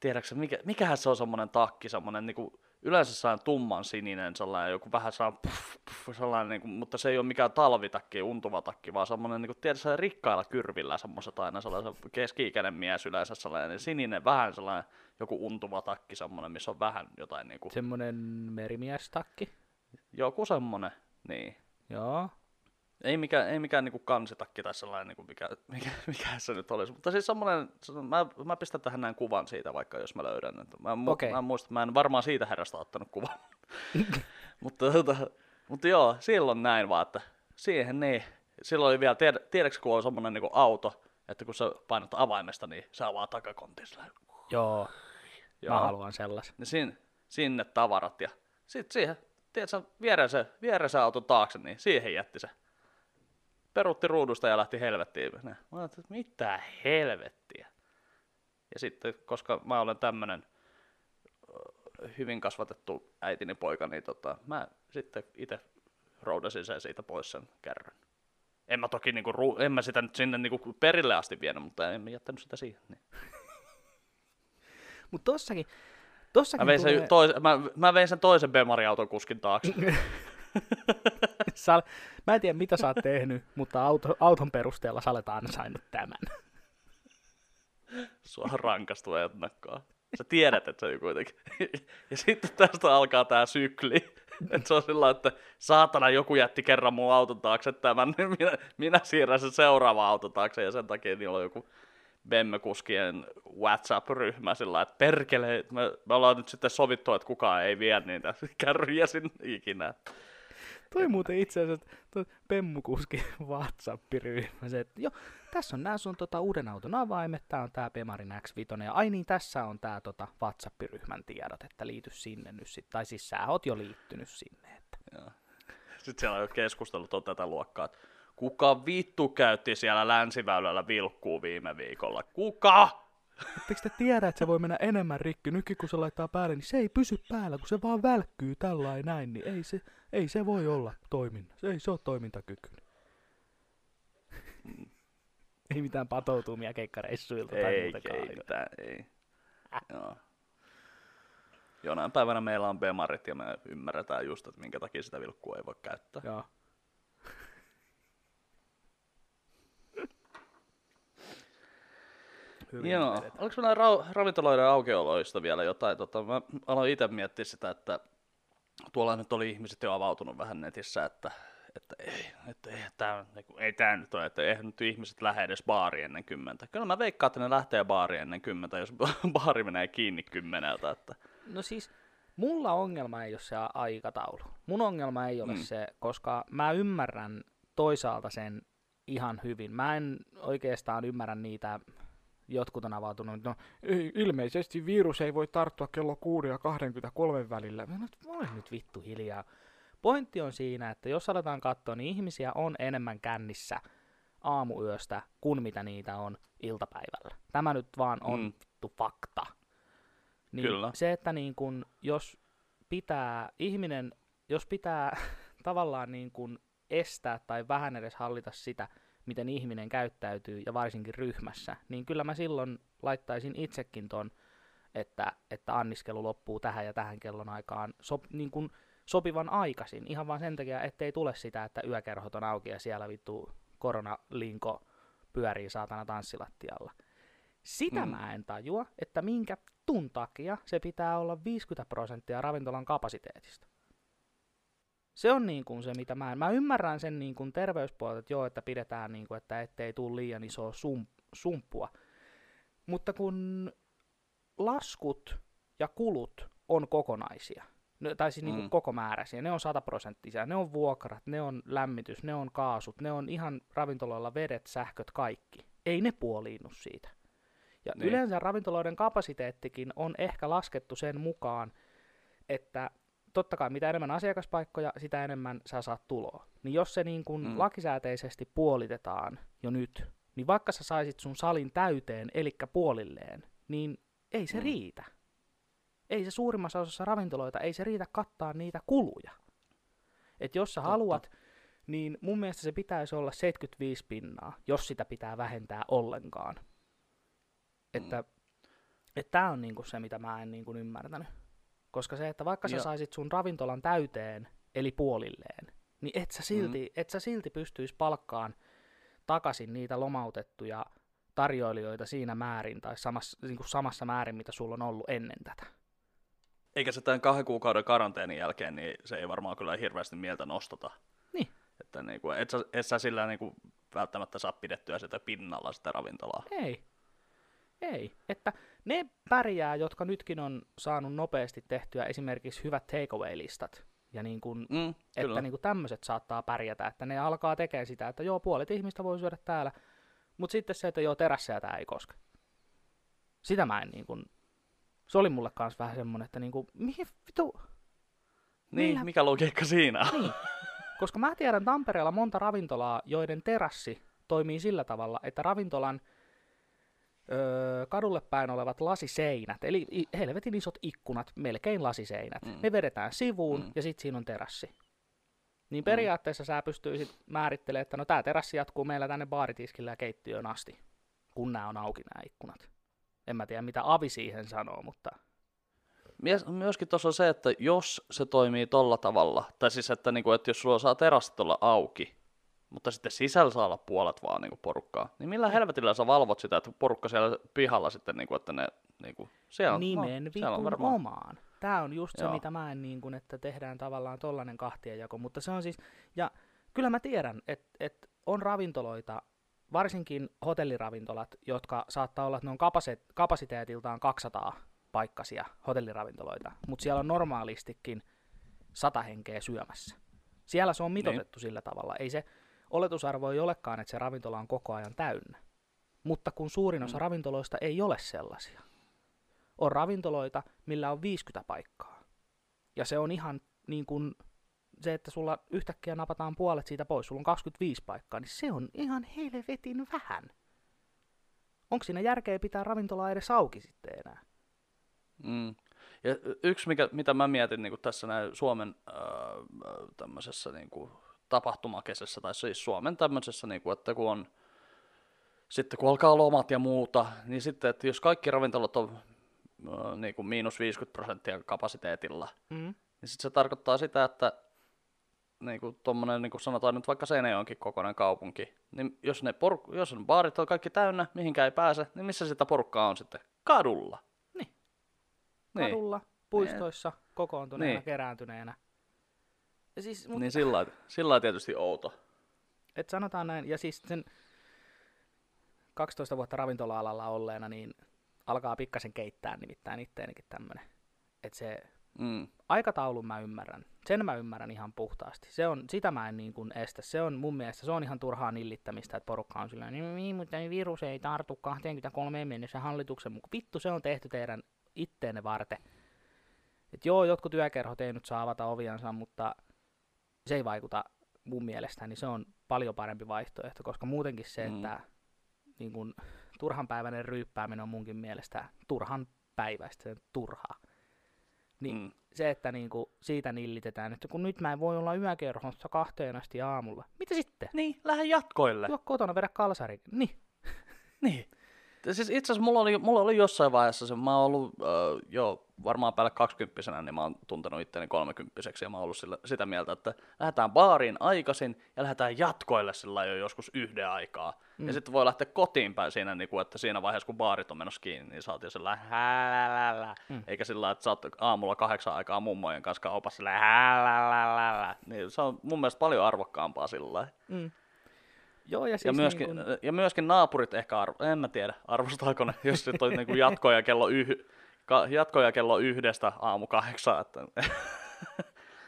tiedäksä, mikä, mikähän se on semmonen takki, semmonen niin kuin yleensä sellainen tumman sininen, sellainen joku vähän sellainen, puff, puff, sellainen niin kuin, mutta se ei ole mikään talvitakki, untuva takki, vaan semmoinen, niin kuin, tiedät, sellainen rikkailla kyrvillä semmoiset aina sellainen keski-ikäinen mies yleensä sellainen sininen, vähän sellainen joku untuva takki, semmoinen, missä on vähän jotain niin kuin... Semmoinen merimiestakki? Joku semmoinen, niin. Joo. Ei mikään, ei mikään niin kuin kansitakki tai sellainen, niin kuin mikä, mikä, mikä se nyt olisi, mutta siis semmoinen, mä, mä pistän tähän näin kuvan siitä vaikka, jos mä löydän. Mä, mu- okay. mä, muistan, mä en varmaan siitä herrasta ottanut kuvan, mutta, tota, mutta joo, silloin näin vaan, että siihen niin, silloin oli vielä, tied, tiedätkö kun on semmoinen niin kuin auto, että kun sä painat avaimesta, niin sä avaa takakontin sillä. Joo, joo, mä haluan sellaisen. Sin, sinne tavarat ja sit siihen, tiedätkö, vieressä, vieressä auton taakse, niin siihen jätti se. Perutti ruudusta ja lähti helvettiin. Mä ajattelin, että mitä helvettiä. Ja sitten, koska mä olen tämmönen hyvin kasvatettu äitini poika, niin tota, mä sitten itse roudasin sen siitä pois sen kärryn. En mä toki, niinku, en mä sitä nyt sinne niinku perille asti vienyt, mutta en mä jättänyt sitä siihen. Niin. Mut tossakin, tossakin mä, vein tulee... tois, mä, mä vein sen toisen B-Mari-auton kuskin taakse. Sä, mä en tiedä, mitä sä oot tehnyt, mutta auto, auton perusteella sä olet ansainnut tämän. Sua rankastuu ennakkoa. Sä tiedät, että se on kuitenkin. Ja sitten tästä alkaa tää sykli. Et se on sillä, että saatana joku jätti kerran mun auton taakse tämän, niin minä, minä siirrän sen seuraavaan auton taakse. Ja sen takia niillä on joku bemmekuskien WhatsApp-ryhmä sillä, että perkele, me, me ollaan nyt sitten sovittu, että kukaan ei vie niitä kärryjä sinne ikinä. Toi muuten itse asiassa pemmukuskin WhatsApp-ryhmä, se, että joo, tässä on nää sun tota, uuden auton avaimet, tää on tää Bemarin X viisi, ja ai niin, tässä on tää tota, WhatsApp-ryhmän tiedot, että liity sinne nyt sit, tai siis sä oot jo liittynyt sinne. Että. Joo. Sitten siellä on keskustelut on tätä luokkaa, että kuka vittu käytti siellä länsiväylällä vilkkuu viime viikolla, kuka? Etteikö te tiedä, että se voi mennä enemmän rikki? Nytkin kun se laittaa päälle, niin se ei pysy päällä, kun se vaan välkkyy tällainen näin, niin ei se, ei se voi olla toiminnassa. Ei se ole toimintakykyinen. Mm. Ei mitään patoutumia keikkareissuilta ei, tai muutakaan. Ei, mitään, ei. Äh. Joo. Jonain päivänä meillä on bemarit ja me ymmärretään just, että minkä takia sitä vilkkua ei voi käyttää. Joo. Hyvin joo, menet. Oliko meillä ra- ravintoloiden aukioloista vielä jotain? Tota, mä aloin itse miettiä sitä, että tuolla nyt oli ihmiset jo avautunut vähän netissä, että, että ei, että ei, tää, ei tää nyt ole, että eihän nyt ihmiset lähde edes baari ennen kymmentä. Kyllä mä veikkaan, että ne lähtee baari ennen kymmentä, jos baari menee kiinni kymmeneltä. Että. No siis, mulla ongelma ei ole se aikataulu. Mun ongelma ei ole mm. se, koska mä ymmärrän toisaalta sen ihan hyvin. Mä en oikeastaan ymmärrä niitä... Jotkut on avautunut, no ilmeisesti virus ei voi tarttua kello kuusi ja kaksikymmentäkolme välillä. Mä nyt olen nyt vittu hiljaa. Pointti on siinä, että jos aletaan katsoa, niin ihmisiä on enemmän kännissä aamuyöstä kuin mitä niitä on iltapäivällä. Tämä nyt vaan on mm. vittu fakta. Niin kyllä. Se, että niin kun, jos pitää ihminen, jos pitää tavallaan niin kun estää tai vähän edes hallita sitä, miten ihminen käyttäytyy, ja varsinkin ryhmässä, niin kyllä mä silloin laittaisin itsekin ton, että, että anniskelu loppuu tähän ja tähän kellonaikaan sop, niin kuin sopivan aikaisin, ihan vaan sen takia, ettei tule sitä, että yökerhot on auki ja siellä vittu koronalinko pyörii saatana tanssilattialla. Sitä mm. mä en tajua, että minkä tun takia se pitää olla viisikymmentä prosenttia ravintolan kapasiteetista. Se on niin kuin se, mitä mä en. Mä ymmärrän sen niin kuin terveyspuolelta, että joo, että pidetään niin kuin, että ettei tule liian isoa sum, sumppua. Mutta kun laskut ja kulut on kokonaisia, ne, tai siis mm. niin kuin kokomääräisiä, ne on sataprosenttisia, ne on vuokrat, ne on lämmitys, ne on kaasut, ne on ihan ravintoloilla vedet, sähköt, kaikki. Ei ne puoliinnu siitä. Ja ne. Yleensä ravintoloiden kapasiteettikin on ehkä laskettu sen mukaan, että totta kai mitä enemmän asiakaspaikkoja, sitä enemmän sä saat tuloa. Niin jos se niin kun mm. lakisääteisesti puolitetaan jo nyt, niin vaikka sä saisit sun salin täyteen, elikkä puolilleen, niin ei se mm. riitä. Ei se suurimmassa osassa ravintoloita, ei se riitä kattaa niitä kuluja. Et jos sä totta. haluat, niin mun mielestä se pitäisi olla seitsemänkymmentäviisi pinnaa, jos sitä pitää vähentää ollenkaan. Että mm. tämä on niinku se, mitä mä en niinku ymmärtänyt. Koska se, että vaikka sä ja. saisit sun ravintolan täyteen, eli puolilleen, niin et sä silti, mm. et sä silti pystyisi palkkaan takaisin niitä lomautettuja tarjoilijoita siinä määrin, tai samassa, niinku samassa määrin, mitä sulla on ollut ennen tätä. Eikä se tämän kahden kuukauden karanteenin jälkeen, niin se ei varmaan kyllä hirveästi mieltä nostata. Niin. Että niinku, et, sä, et sä sillä niinku välttämättä saa pidettyä sitä pinnalla sitä ravintolaa. Ei. Ei, että ne pärjää, jotka nytkin on saanut nopeasti tehtyä esimerkiksi hyvät takeaway-listat, ja niin kun, mm, että niin kun tämmöiset saattaa pärjätä, että ne alkaa tekemään sitä, että joo, puolet ihmistä voi syödä täällä, mutta sitten se, että joo, terässä tämä ei koske. Sitä mä en niin kun, se oli mulle kanssa vähän semmoinen, että niin kun, mihin vitu? Niin, millä... mikä logiikka siinä on? Niin, koska mä tiedän Tampereella monta ravintolaa, joiden terassi toimii sillä tavalla, että ravintolan Öö, kadulle päin olevat lasiseinät, eli helvetin isot ikkunat, melkein lasiseinät, mm. ne vedetään sivuun mm. ja sitten siinä on terassi. Niin periaatteessa mm. sä pystyisit määrittelemään, että no tää terassi jatkuu meillä tänne baaritiskille ja keittiöön asti, kun nämä on auki nämä ikkunat. En mä tiedä mitä avi siihen sanoo, mutta... Mies, myöskin tuossa on se, että jos se toimii tolla tavalla, tai siis että, niinku, että jos sulla saa terassit olla auki, mutta sitten sisällä saa olla puolet vaan niinku porukkaa. Niin millä helvetillä sä valvot sitä, että porukka siellä pihalla sitten, niinku, että ne niinku, siellä on... Nimen vitun omaan. Tää on just Joo. se, mitä mä en, niinku, että tehdään tavallaan tollanen kahtiajako, mutta se on siis... Ja kyllä mä tiedän, että et on ravintoloita, varsinkin hotelliravintolat, jotka saattaa olla, että ne on kapasite- kapasiteetiltaan kaksisataa paikkaisia hotelliravintoloita, mutta siellä on normaalistikin sata henkeä syömässä. Siellä se on mitoitettu niin. sillä tavalla, ei se... Oletusarvo ei olekaan, että se ravintola on koko ajan täynnä, mutta kun suurin osa ravintoloista ei ole sellaisia. On ravintoloita, millä on viisikymmentä paikkaa. Ja se on ihan niin kuin se, että sulla yhtäkkiä napataan puolet siitä pois, sulla on kaksikymmentäviisi paikkaa, niin se on ihan helvetin vähän. Onko siinä järkeä pitää ravintolaa edes auki sitten enää? Mm. Ja yksi, mikä, mitä mä mietin niin kuin tässä näin Suomen äh, tämmöisessä... Niin kuin tapahtumakesessä, tai siis Suomen tämmöisessä, niin kuin, että kun on, sitten kun alkaa lomat ja muuta, niin sitten, että jos kaikki ravintolat on niin kuin miinus viisikymmentä prosenttia kapasiteetilla, mm. niin sitten se tarkoittaa sitä, että niin kuin tuommoinen, niin kuin sanotaan nyt vaikka Seinäjoenkin kokoinen kaupunki, niin jos ne poruk- jos on baarit on kaikki täynnä, mihinkään ei pääse, niin missä sitä porukkaa on sitten? Kadulla. Niin. Kadulla, niin. puistoissa, niin. kokoontuneena, niin. kerääntyneenä. Siis, mutta... Niin sillä, sillä on tietysti outo. Et sanotaan näin, ja siis sen kaksitoista vuotta ravintola-alalla olleena, niin alkaa pikkasen keittää nimittäin itteenäkin tämmönen. Et se mm. aikataulun mä ymmärrän, sen mä ymmärrän ihan puhtaasti. Se on, sitä mä en niin kuin estä, se on mun mielestä, se on ihan turhaa nillittämistä, että porukka on sillä niin, mutta virus ei tartu kaksikymmentäkolme mennessä hallituksen mukaan. Vittu, se on tehty teidän itteenne varten. Et joo, jotkut yökerhot ei nyt saa avata oviansa, mutta... Se ei vaikuta mun mielestäni, niin se on paljon parempi vaihtoehto, koska muutenkin se, mm. että niin kun, turhanpäiväinen ryyppääminen on munkin mielestä turhanpäiväistä, turhaa. Niin mm. se, että niin kun, siitä nillitetään, että kun nyt mä en voi olla yökerhossa kahteen asti aamulla. Mitä sitten? Niin, lähde jatkoille. Juo kotona, vedä kalsari. Niin. niin. Siis itse asiassa mulla oli, mulla oli jossain vaiheessa se, mä oon ollut äh, jo varmaan päälle kaksikymppisenä, niin mä oon tuntenut itseäni kolmekymppiseksi ja mä oon ollut sillä, sitä mieltä, että lähdetään baariin aikaisin ja lähdetään jatkoille sillä jo joskus yhden aikaa. Mm. Ja sitten voi lähteä kotiin päin siinä, niin kuin, että siinä vaiheessa kun baarit on menossa kiinni, niin sä oot jo sillä hälälälä. Mm. Eikä sillä että sä oot aamulla kahdeksan aikaa mummojen kanssa kaupassa sillä hälälälä. Niin se on mun mielestä paljon arvokkaampaa sillä. Mm. Joo, ja, siis ja, myöskin, niin kun... ja myöskin naapurit ehkä, arvo... en mä tiedä, arvostaako ne, jos nyt on niin jatkoja, kello yh... jatkoja kello yhdestä aamu kahdeksaa. Että...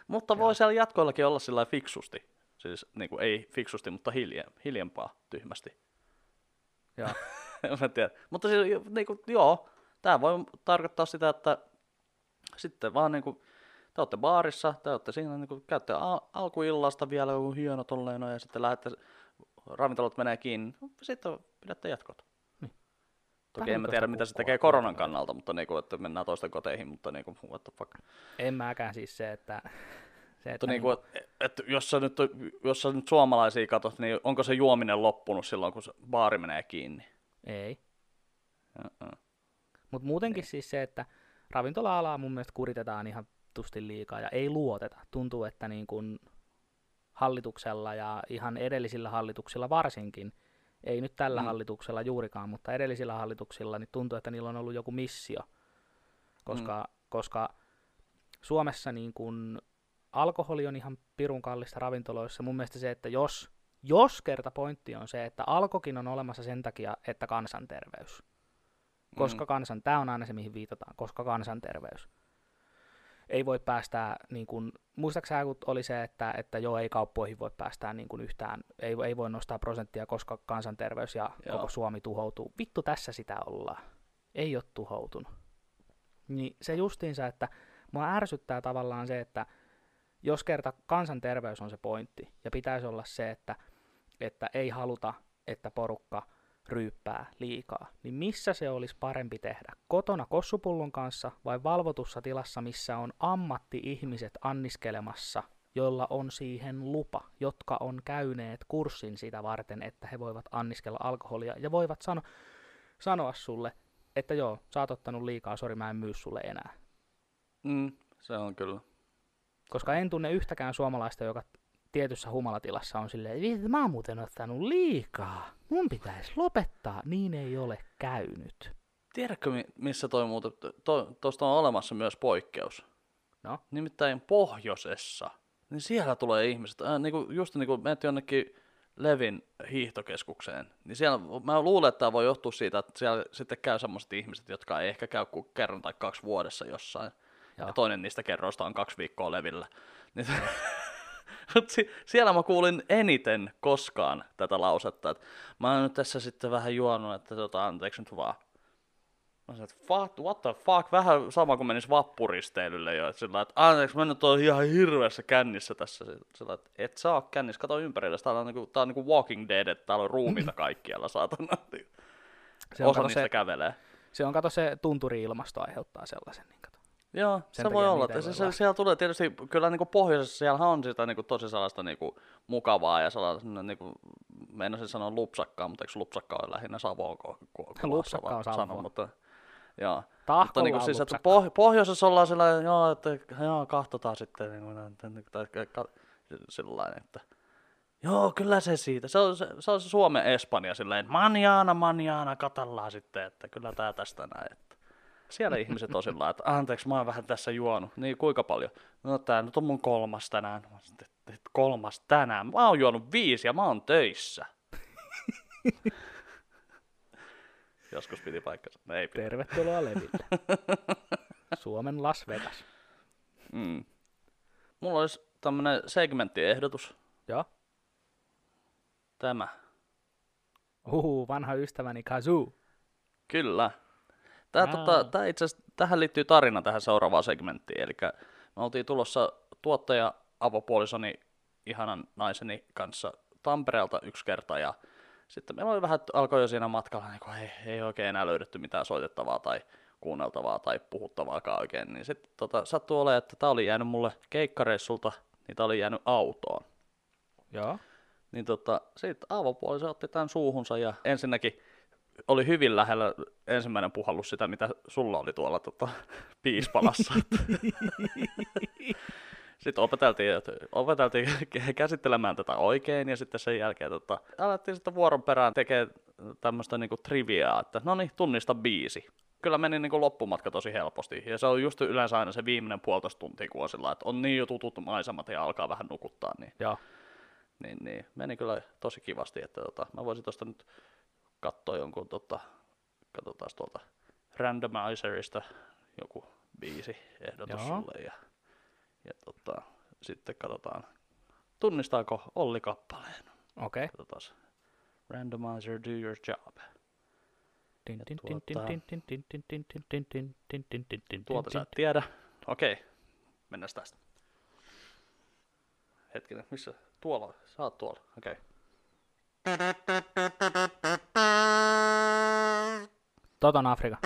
mutta voi siellä jatkoillakin olla sillä fiksusti, siis niin kuin, ei fiksusti, mutta hilje... hiljempaa tyhmästi. Joo. En mä tiedä. Mutta siis, niin kuin, joo, tää voi tarkoittaa sitä, että sitten vaan niin kuin, te olette baarissa, te olette siinä, niin kuin, käytte al- alkuillasta vielä joku hieno tolleen, ja sitten lähdette... ravintolat menee kiinni, sitten pidätte jatkot. Niin. Toki en mä tiedä, mitä se tekee koronan kannalta, mutta niinku, että mennään toisten koteihin, mutta niinku, what the fuck. En mäkään siis se, että... Se, että niinku, niin... et, et, jos, sä nyt, jos sä nyt suomalaisia katsot, niin onko se juominen loppunut silloin, kun baari menee kiinni? Ei. Uh-uh. Mutta muutenkin ei. Siis se, että ravintola-alaa mun mielestä kuritetaan ihan tustin liikaa ja ei luoteta. Tuntuu, että niin kun... hallituksella ja ihan edellisillä hallituksilla varsinkin, ei nyt tällä mm. hallituksella juurikaan, mutta edellisillä hallituksilla niin tuntuu, että niillä on ollut joku missio, koska, mm. koska Suomessa niin kun alkoholi on ihan pirun kallista ravintoloissa. Mun mielestä se, että jos, jos kerta pointti on se, että alkokin on olemassa sen takia, että kansanterveys, koska mm. kansan, tää on aina se mihin viitataan, koska kansanterveys. Ei voi päästää, niin kuin, muistaakseni kun oli se, että, että joo, ei kauppoihin voi päästää niin kuin yhtään, ei, ei voi nostaa prosenttia, koska kansanterveys ja joo. koko Suomi tuhoutuu. Vittu, tässä sitä ollaan. Ei ole tuhoutunut. Niin se justiinsa, että mua ärsyttää tavallaan se, että jos kerta kansanterveys on se pointti, ja pitäisi olla se, että, että ei haluta, että porukka ryyppää liikaa, niin missä se olisi parempi tehdä? Kotona kossupullon kanssa vai valvotussa tilassa, missä on ammatti-ihmiset anniskelemassa, joilla on siihen lupa, jotka on käyneet kurssin sitä varten, että he voivat anniskella alkoholia ja voivat sano, sanoa sulle, että joo, sä oot ottanut liikaa, sori mä en myy sulle enää. Mm, se on kyllä. Koska en tunne yhtäkään suomalaista, joka... tietyssä humalatilassa on silleen, että mä oon muuten ottanut liikaa, mun pitäisi lopettaa, niin ei ole käynyt. Tiedätkö missä toi muuta, tuosta on olemassa myös poikkeus. No? Nimittäin pohjoisessa, niin siellä tulee ihmiset, äh, niinku, just niin kuin menet jonnekin Levin hiihtokeskukseen, niin siellä, mä luulen, että tämä voi johtua siitä, että siellä sitten käy semmoiset ihmiset, jotka ei ehkä käy kuin kerran tai kaksi vuodessa jossain, ja, ja toinen niistä kerroista on kaksi viikkoa Levillä. Niin siellä mä kuulin eniten koskaan tätä lausetta, että mä oon nyt tässä sitten vähän juonut, että tota, anteeksi nyt vaan. Mä sanoin, että fuck, what the fuck, vähän sama kuin menis vappuristeilylle jo, että sillä että anteeksi mä nyt oon ihan hirveässä kännissä tässä, sillä että et sä oo kännissä, kato ympärillä, täällä on niinku, tää on niinku Walking Dead, että täällä on ruumiita kaikkialla, saatana, osa niistä se, kävelee. Se on, kato se tunturi-ilmasto aiheuttaa sellaisen, niin kato. Joo, sen se voi olla. Se, se, siellä tulee tietysti, kyllä niin kuin pohjoisessa siellä on sitä niin kuin, tosi sellaista niin kuin, mukavaa ja sellaista, niin kuin, mä en osaa sanoa lupsakkaa, mutta eikö lupsakka ole lähinnä Savoon kuvassa? Lupsakka on Savoon. Mutta, joo. Mutta niin kuin, siis, että poh- pohjoisessa ollaan sellainen, joo, että joo, kahtotaan sitten, niin kuin, tai sellainen, että joo, kyllä se siitä. Se on se, se, on se Suomen Espanja, sellainen, manjaana, manjaana, katellaan sitten, että kyllä tää tästä näin, että. Siellä ihmiset on sillä, että anteeksi, mä oon vähän tässä juonut. Niin, kuinka paljon? No tää nyt on mun kolmas tänään. Sitten, kolmas tänään? Mä oon juonut viisi ja mä oon töissä. Joskus piti paikkansa. No, ei pitä. Tervetuloa Leville. Suomen Las Vegas. Mm. Mulla olisi tämmönen segmenttiehdotus. Joo. Tämä. Uhu, vanha ystäväni Kazoo. Kyllä. Tää, tota, tää itse asiassa, tähän liittyy tarina tähän seuraavaan segmenttiin, eli me oltiin tulossa tuottaja avopuolisoni ihanan naiseni kanssa Tampereelta yksi kerta, ja sitten meillä oli vähän, alkoi jo siinä matkalla, niin kun ei, ei oikein enää löydetty mitään soitettavaa tai kuunneltavaa tai puhuttavaakaan oikein, niin sitten tota, sattui olemaan, että tää oli jäänyt mulle keikkareissulta, niin tää oli jäänyt autoon. Joo. Niin tota, sit avopuolisen otti tämän suuhunsa, ja ensinnäkin oli hyvin lähellä ensimmäinen puhallus sitä, mitä sulla oli tuolla tota, piispalassa. Sitten opeteltiin, opeteltiin käsittelemään tätä oikein, ja sitten sen jälkeen tota, alettiin sitten vuoron perään tekemään tämmöistä niinku triviaa, että no niin, tunnista biisi. Kyllä meni niinku loppumatka tosi helposti, ja se on just yleensä aina se viimeinen puolitoista tuntia, kun on sillä, että on niin jo tutut maisemat ja alkaa vähän nukuttaa. Niin, niin, niin meni kyllä tosi kivasti, että tota, mä voisin tuosta nyt katsoa jonkun, tota, katsotaan tuolta randomizerista joku biisi ehdotus sulle, ja Ja tota, sitten katsotaan, tunnistaako Olli kappaleen. Okei. Okay. Katsotaan. Randomizer, do your job. Tuota sä et tiedä. Okei, okay. Mennään tästä. Hetkinen, missä? Tuolla, sä oot tuolla. Okei. Okay. Tuota on Afrika.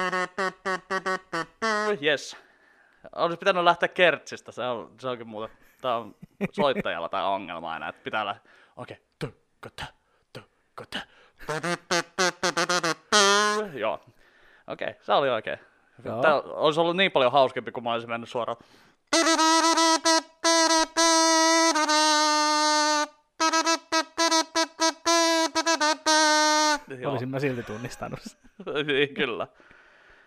Yes. Olisi pitänyt lähteä Kertsistä, se, on, se onkin muuten, tää on soittajalla tää ongelma aina, että pitää lähteä, okei, okay. Tukkota, tukkota, joo, okei, okay, se oli oikein. Joo. Tää olisi ollut niin paljon hauskempi, kun mä olisin mennyt suoraan. Olisin mä silti tunnistanut. Kyllä.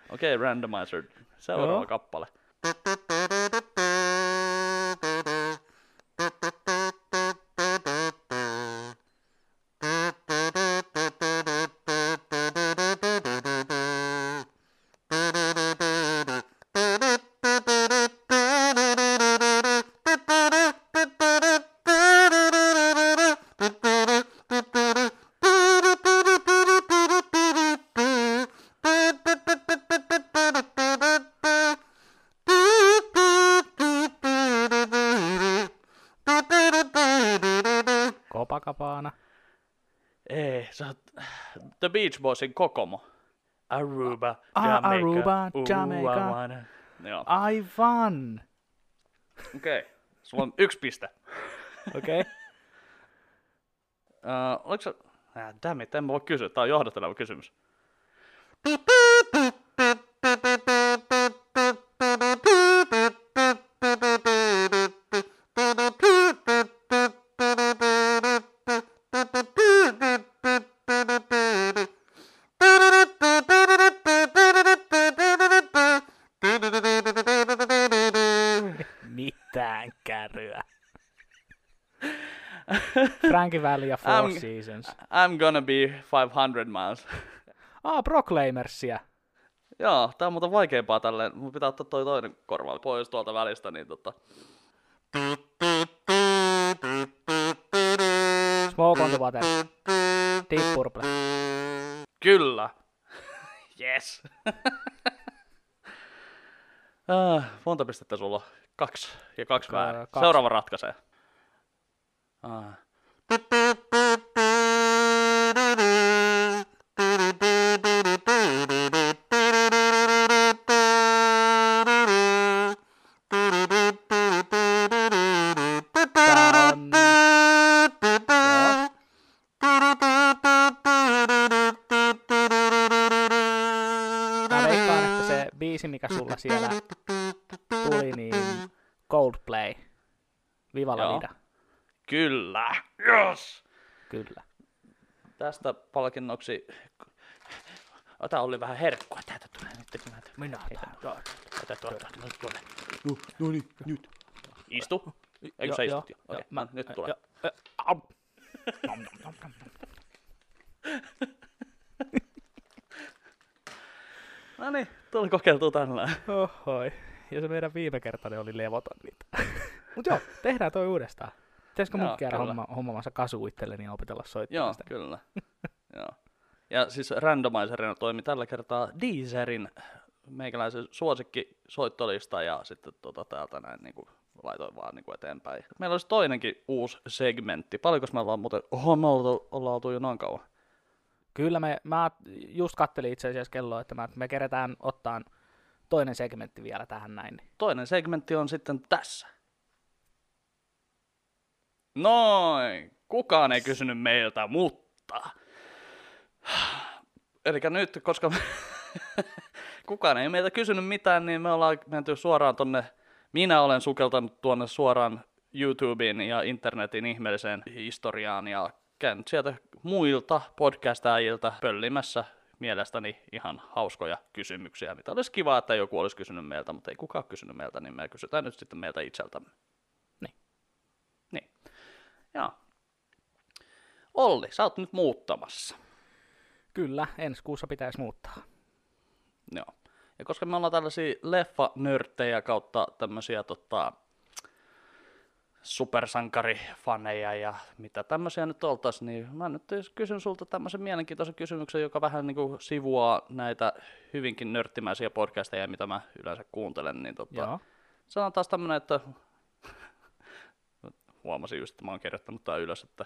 Okei, okay, randomizer, seuraava joo. kappale. The Beach Boysin Kokomo. Aruba, Jamaica. Ah, Aruba, Jamaica. Joo. Aivan. Okei. Okay. Sulla on yksi piste. Okei. Okay. uh, oliko se... Ah, damn it, en voi kysyä. Tää on johdatteleva kysymys. Frankie Valley ja Four I'm, Seasons. I'm gonna be five hundred miles. Ah, Proclaimersia. Joo, tää on muuten vaikeampaa tälleen. Mun pitää ottaa toi toinen korva pois tuolta välistä, niin tota... Smoke on the water. Deep Purple. Kyllä. Yes. ah, monta pistettä sulla? Kaksi ja kaksi väärin. Seuraava ratkaisee. Ah. Mikä sulla siellä tuli, niin Coldplay. Viva la vida. Kyllä. Yes. Kyllä. Tästä palkinnoksi... Ota Olli vähän herkkua. Täältä tulee nyt. Minä otan. Tätä tuolta. Nyt tulee. No niin, nyt. Istu. Eikö sä istut jo? Okei, nyt tulee. No niin, tuli kokeiltua tällään. Ohoi. Ja se meidän viime kertainen oli levoton niitä. Mut joo, tehdään toi uudestaan. Pitäisikö mun käydä homma, hommaamassa kasu itselleni ja opetella soittamaan joo, sitä? Joo, kyllä. joo. Ja siis randomizerina toimi tällä kertaa Deezerin meikäläisen suosikki soittolista ja sitten tota täältä näin niinku laitoin vaan niinku eteenpäin. Meillä olisi toinenkin uusi segmentti. Paljonko me ollaan muuten... Oho, me ollaan oltu jo noin kauan. Kyllä, me, mä just kattelin itse asiassa kelloa, että me kerätään ottaa toinen segmentti vielä tähän näin. Toinen segmentti on sitten tässä. Noin, kukaan ei kysynyt meiltä, mutta Elikkä nyt, koska kukaan ei meiltä kysynyt mitään, niin me ollaan menty suoraan tonne, minä olen sukeltanut tuonne suoraan YouTubeen ja internetin ihmeelliseen historiaan ja käyn sieltä muilta podcast-äijiltä pöllimässä mielestäni ihan hauskoja kysymyksiä, mitä olisi kiva, että joku olisi kysynyt meiltä, mutta ei kukaan kysynyt meiltä, niin me kysytään nyt sitten meiltä itseltämme. Niin. Niin. Joo. Olli, sä oot nyt muuttamassa. Kyllä, ensi kuussa pitäisi muuttaa. Joo. Ja koska me ollaan tällaisia leffanörttejä kautta tämmöisiä tota, supersankarifaneja ja mitä tämmöisiä nyt oltaisiin, niin mä nyt kysyn sulta tämmöisen mielenkiintoisen kysymyksen, joka vähän niin kuin sivuaa näitä hyvinkin nörttimäisiä podcasteja, mitä mä yleensä kuuntelen. Niin tota, sanon taas tämmöinen, että huomasin just, että mä oon kirjoittanut tää ylös, että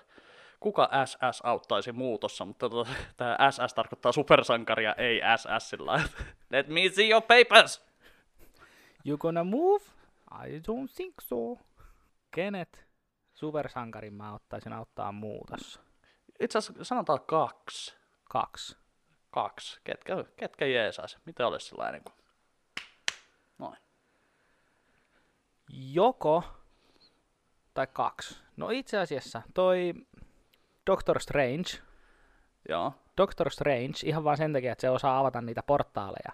kuka S S auttaisi muutossa, mutta tuota, tämä S S tarkoittaa supersankaria, ei S S sillä. Let me see your papers! You gonna move? I don't think so. Kenet supersankarin mä ottaisin auttaa muutossa? Itse asiassa sanotaan kaksi. Kaksi? Kaksi. Ketkä, ketkä jeesaisi? Mitä olisi sellainen kuin? Noin. Joko tai kaksi. No itse asiassa toi Doctor Strange. Joo. Doctor Strange, ihan vaan sen takia, että se osaa avata niitä portaaleja.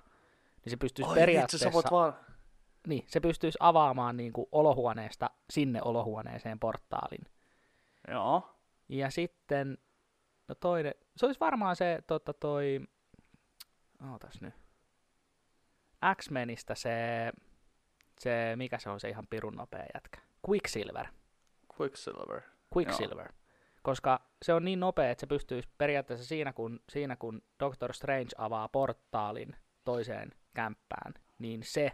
Niin se pystyisi Oi, periaatteessa... Itse, voit vaan... Niin, se pystyisi avaamaan niin kuin olohuoneesta sinne olohuoneeseen portaalin. Joo. Ja sitten, no toinen... Se olisi varmaan se, tota toi... Ootas nyt. X-Menistä se... se... Mikä se on se ihan pirun nopea jätkä? Quicksilver. Quicksilver. Quicksilver. Joo. Koska se on niin nopea, että se pystyisi periaatteessa siinä kun, siinä, kun Doctor Strange avaa portaalin toiseen kämppään, niin se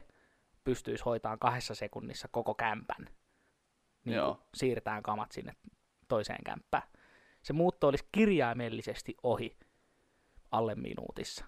pystyisi hoitaan kahdessa sekunnissa koko kämpän. Niin siirtään kamat sinne toiseen kämppään. Se muutto olisi kirjaimellisesti ohi alle minuutissa.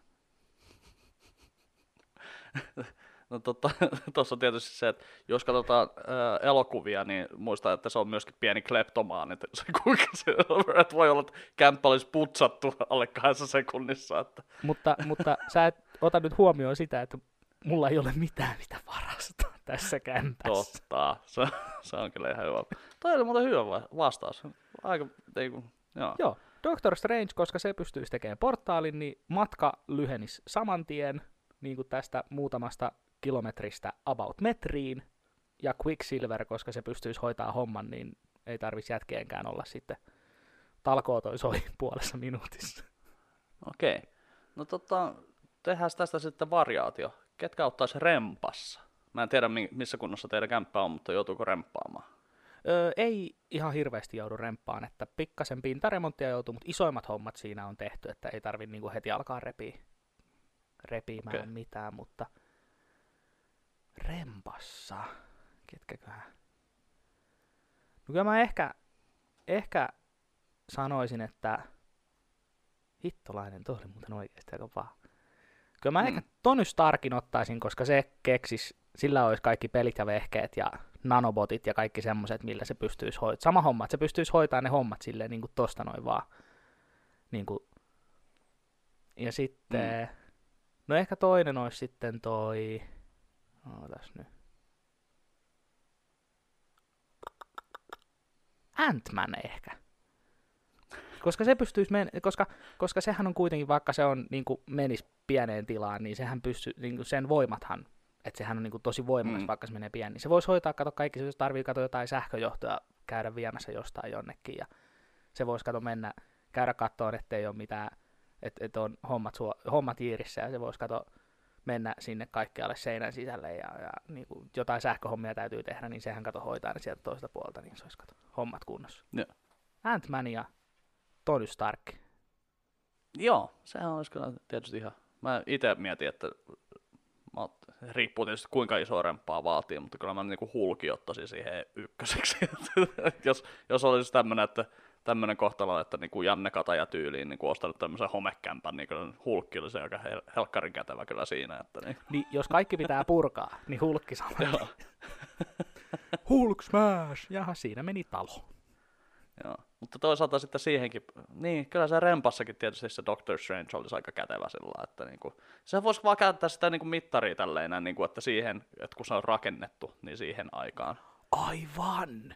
No tuossa tota, on tietysti se, että jos katsotaan ää, elokuvia, niin muista, että se on myöskin pieni kleptomaan, että se kuinka se on, että voi olla, että kämppä olisi putsattu alle kahdessa sekunnissa. Että. Mutta, mutta sä et ota nyt huomioon sitä, että mulla ei ole mitään mitä varastaa tässä kämpässä. Totta, se, se on kyllä ihan hyvä. Toi oli muuten hyvä vastaus. Aika, ei kun, joo. Joo, Doctor Strange, koska se pystyisi tekemään portaalin, niin matka lyhenisi saman tien niin kuin tästä muutamasta kilometristä about metriin, ja Quicksilver, koska se pystyisi hoitaa homman, niin ei tarvitsisi jätkeenkään olla sitten talkoon toi soi puolessa minuutissa. Okei. No tota, tehdään tästä sitten variaatio. Ketkä ottaisi rempassa? Mä en tiedä, missä kunnossa teidän kämppä on, mutta joutuuko remppaamaan? Öö, ei ihan hirveästi joudu remppaan, että pikkasen pintaremonttia joutuu, mutta isoimmat hommat siinä on tehty, että ei tarvitse niinku heti alkaa repiä, repimään okay. mitään, mutta rempassa. Ketkäköhän? No kyllä mä ehkä, ehkä sanoisin, että hittolainen, toi oli muuten oikeasti aika paha. Kyllä mä mm. ehkä Tony Starkin ottaisin, koska se keksis, sillä olisi kaikki pelit ja vehkeet ja nanobotit ja kaikki semmoiset, millä se pystyisi hoitamaan. Sama homma, että se pystyisi hoitamaan ne hommat silleen niin kuin tosta noin vaan. Niin kuin. Ja sitten, mm. no ehkä toinen olisi sitten toi... Ootas nyt. Ant-Man ehkä. Koska se pystyisi men- koska koska sehän on kuitenkin, vaikka se on niinku menisi pieneen tilaan, niin sehän pystyy niinku sen voimathan, että sehän on niinku tosi voimakas, mm. vaikka se menee pieni. Niin se voisi hoitaa kato kaikki, jos tarvii kato jotain sähköjohtoa käydä viemässä jostain jonnekin ja se voisi kato mennä käydä kattoon, ettei ole mitään, että et on hommat suo- hommat jiirissä ja se voisi kato mennä sinne kaikkialle seinän sisälle ja, ja niin kuin jotain sähköhommia täytyy tehdä, niin sehän kato hoitaa ne sieltä toista puolta, niin se olisi kato hommat kunnossa. Joo. Ant-Man ja Tony Stark. Joo, sehän olisi kyllä tietysti ihan... Mä itse mietin, että mä oot, riippuu tietysti kuinka iso remppaa vaatii, mutta kyllä mä niinku Hulkin ottaisin siihen ykköseksi. jos, jos olisi tämmöinen, että tämmöinen kohtalo, että niinku Janne Kataja tyyliin niinku ostanut tämmöisen homekämpän, niin kyllä Hulkki oli se, joka hel- helkkarin kätevä kyllä siinä. Että niin. Niin, jos kaikki pitää purkaa, niin Hulkki sama. Hulk smash! Jaha, siinä meni talo. Joo. Mutta toisaalta sitten siihenkin, niin kyllä se rempassakin tietysti se Doctor Strange olisi aika kätevä sillä, että niinku, sehän voisi vaan käyttää sitä niinku mittaria tälleen, niinku, että siihen, että kun se on rakennettu, niin siihen aikaan. Aivan!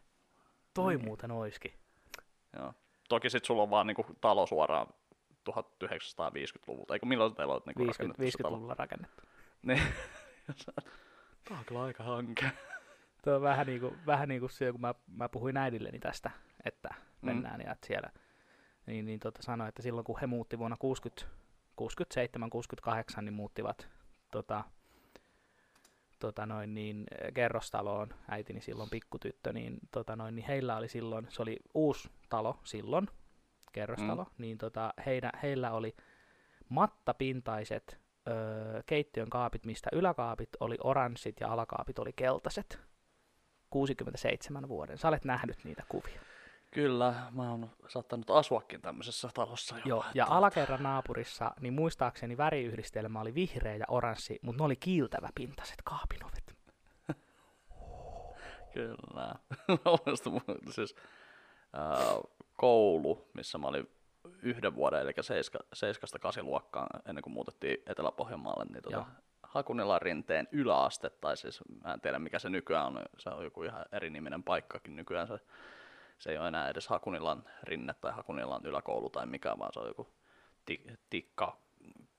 Toi niin. Muuten oiskin. Joo. Toki sit sulla on vaan niinku talo suoraan tuhatyhdeksänsataaviisikymmentäluvulta, eikö milloin teillä on niinku viisikymmentäluvulla rakennettu? Niin. Tämä on kyllä aika hanke. Tuo on vähän niin kuin, vähän niin kuin se, kun mä, mä puhuin äidilleni tästä, että mennään mm. ja että siellä. Niin, niin tota sanoin, että silloin kun he muutti vuonna kuusikymmentäseitsemän kuusikymmentäkahdeksan, niin muuttivat tota, tota noin, niin, kerrostaloon. Äitini silloin pikkutyttö, niin, tota noin, niin heillä oli silloin, se oli uusi talo silloin, kerrostalo, mm. niin tota, heillä, heillä oli mattapintaiset öö, keittiön kaapit, mistä yläkaapit oli oranssit ja alakaapit oli keltaiset. kuusikymmentäseitsemän vuoden. Sä olet nähnyt niitä kuvia. Kyllä, mä oon saattanut asuakin tämmöisessä talossa. Joo, jo, ja alakerran naapurissa, niin muistaakseni väriyhdistelmä oli vihreä ja oranssi, mutta ne oli kiiltäväpintaiset kaapinovet. Kyllä. Siis äh, koulu, missä mä olin yhden vuoden, eli seitsemästä kahdeksaan luokkaan, ennen kuin muutettiin Etelä-Pohjanmaalle, niin tota... Hakunilan rinteen yläaste, tai siis mä en tiedä mikä se nykyään on, se on joku ihan eri niminen paikkakin nykyään, se, se ei ole enää edes Hakunilan rinne tai Hakunilan yläkoulu tai mikä, vaan se on joku ti, tikka,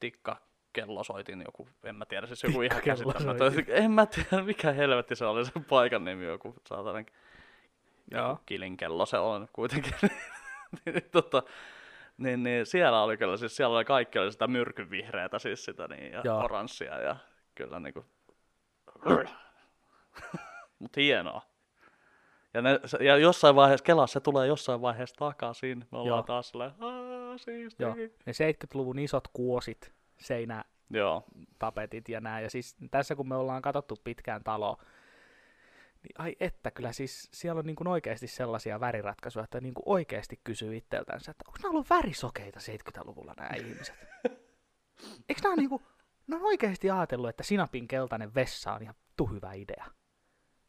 tikka kellosoitin joku, en mä tiedä, siis joku ihan käsittämätön, en mä tiedä mikä helvetti se oli sen paikan nimi, joku saatanen kilinkello se on kuitenkin. tota, Niin, niin siellä oli kyllä, siis siellä oli kaikki oli sitä myrkynvihreätä siis sitä niin, ja Joo. oranssia ja kyllä niinku, mut hienoa. Ja, ne, ja jossain vaiheessa, kelaa se tulee jossain vaiheessa takaisin, me ollaan Joo. taas silleen, aah siistiä. Ne seitsemänkymmentäluvun isot kuosit, seinätapetit ja nää, ja siis tässä kun me ollaan katsottu pitkään taloa, niin ai että, kyllä siis siellä on niin kuin oikeasti sellaisia väriratkaisuja, että niin kuin oikeasti kysyy itseltänsä, että onko nämä ollut värisokeita seitsemänkymmentäluvulla nämä ihmiset? Eikö nämä niin kuin, ne on oikeasti ajatellut, että sinapin keltainen vessa on ihan tuhyvä idea?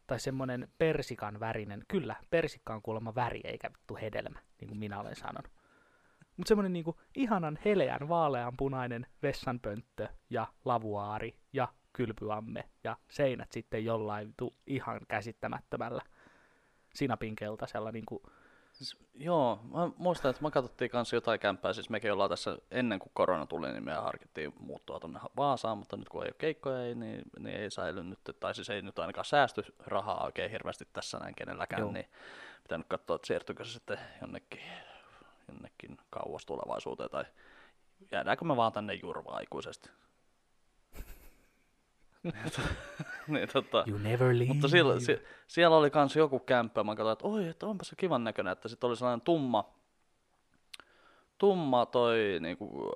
Tai semmoinen persikan värinen, kyllä, persikka on kuulemma väri eikä vittu hedelmä, niin kuin minä olen sanonut. Mutta semmoinen niin kuin ihanan heleän vaaleanpunainen vessanpönttö ja lavuaari ja kylpyamme ja seinät sitten jollain tu, ihan käsittämättömällä sinapinkeltaisella. Niin kuin. Siis, joo, mä muistan, että me katsottiin kanssa jotain kämppää, siis mekin ollaan tässä ennen kuin korona tuli, niin me harkittiin muuttua tuonne Vaasaan, mutta nyt kun ei ole keikkoja, niin, niin ei säily nyt, tai siis ei nyt ainakaan säästy rahaa oikein hirveästi tässä näin kenelläkään, joo. niin pitää nyt katsoa, että siirtyykö se sitten jonnekin, jonnekin kauas tulevaisuuteen, tai jäädäänkö me vaan tänne Jurvaan aikuisesti. niin, tota, you never leave. Mutta siellä, sie, siellä oli kans joku kämppä, mä katsoin, että oi, että onpa se kivan näköinen, että sit oli sellainen tumma, tumma toi, niinku,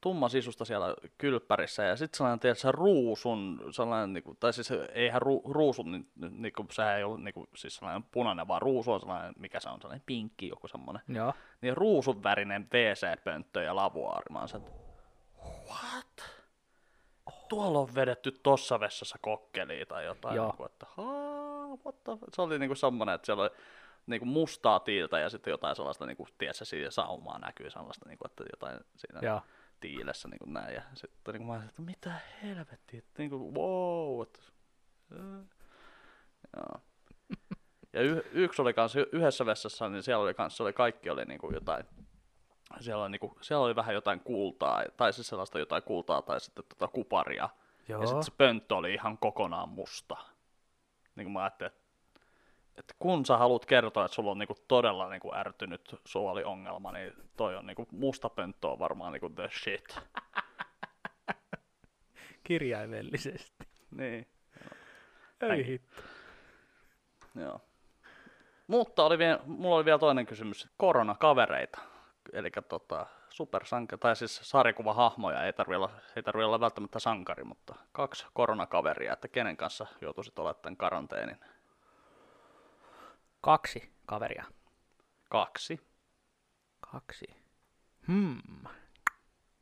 tumma sisusta siellä kylppärissä, ja sit sellainen, tiedätkö, ruusun, sellainen, niinku, tai siis eihän ru, ruusun, niin, niinku, sehän ei ole niinku, siis sellainen punainen, vaan ruusu on sellainen, mikä se on, sellainen pinkki, joku semmonen, niin ruusun värinen wc-pönttö ja lavuaari, mä oon se, what? Tuolla on vedetty tossa vessassa kokkeliin tai jotain, niin kuin, että haa, what the... Se oli niin kuin semmoinen, että siellä oli niin kuin mustaa tiiltä ja sitten jotain sellaista, niin kuin, tiedätkö, siinä saumaa näkyy sellaista, niin kuin, että jotain siinä Joo. tiilessä niin kuin näin. Ja sitten niin kuin mä ajattelin, että mitä helvettiä, että niin kuin, wow. Että... Ja, ja y- yksi oli kanssa, yhdessä vessassa, niin siellä oli kanssa, oli, kaikki oli niin kuin jotain... Siellä oli, niinku, siellä oli vähän jotain kultaa, tai siis sellaista jotain kultaa tai sitten tota kuparia. Joo. Ja sitten se pönttö oli ihan kokonaan musta. Niin kuin mä ajattelin, että et kun sä haluat kertoa, että sulla on niinku todella niinku ärtynyt suoliongelma, niin toi on niinku musta pönttö on varmaan niinku the shit. Kirjaimellisesti. Niin. Joo. Ei hitto. Joo. Mutta oli vielä, mulla oli vielä toinen kysymys. Koronakavereita. Eli tota, supersanka, tai siis sarjakuvahahmoja, ei tarvitse olla, ei tarvitse olla välttämättä sankari, mutta kaksi koronakaveria, että kenen kanssa joutuisit olemaan tämän karanteenin? Kaksi kaveria. Kaksi. Kaksi. Hmm.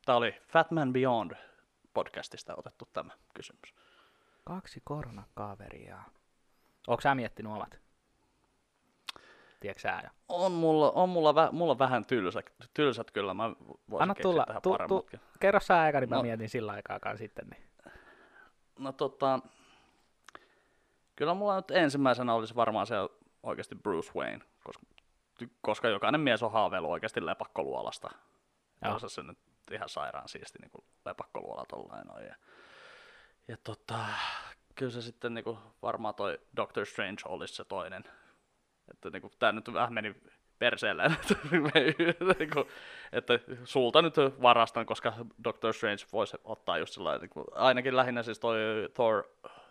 Tämä oli Fat Man Beyond podcastista otettu tämä kysymys. Kaksi koronakaveria. Oletko sä miettinyt omat? tiedätkö? On mulla on mulla, mulla vähän tylsät, tylsät kyllä. Mä voisin keksiä tähän paremmatkin. Kerro sä aika, niin mä no, mietin sillä aikaakaan sitten. Niin. No tota, kyllä mulla nyt ensimmäisenä olisi varmaan se oikeasti Bruce Wayne, koska, koska jokainen mies on haaveillut oikeasti lepakkoluolasta. Osa se nyt ihan sairaan siisti niin lepakkoluola tollain noin. Ja, ja tota, kyllä se sitten niin kuin, varmaan toi Doctor Strange olisi se toinen. Että niin kuin, tää nyt vähän meni perseelle, että, että sulta nyt varastan, koska Doctor Strange voisi ottaa just sellainen, niin kuin, ainakin lähinnä siis toi Thor,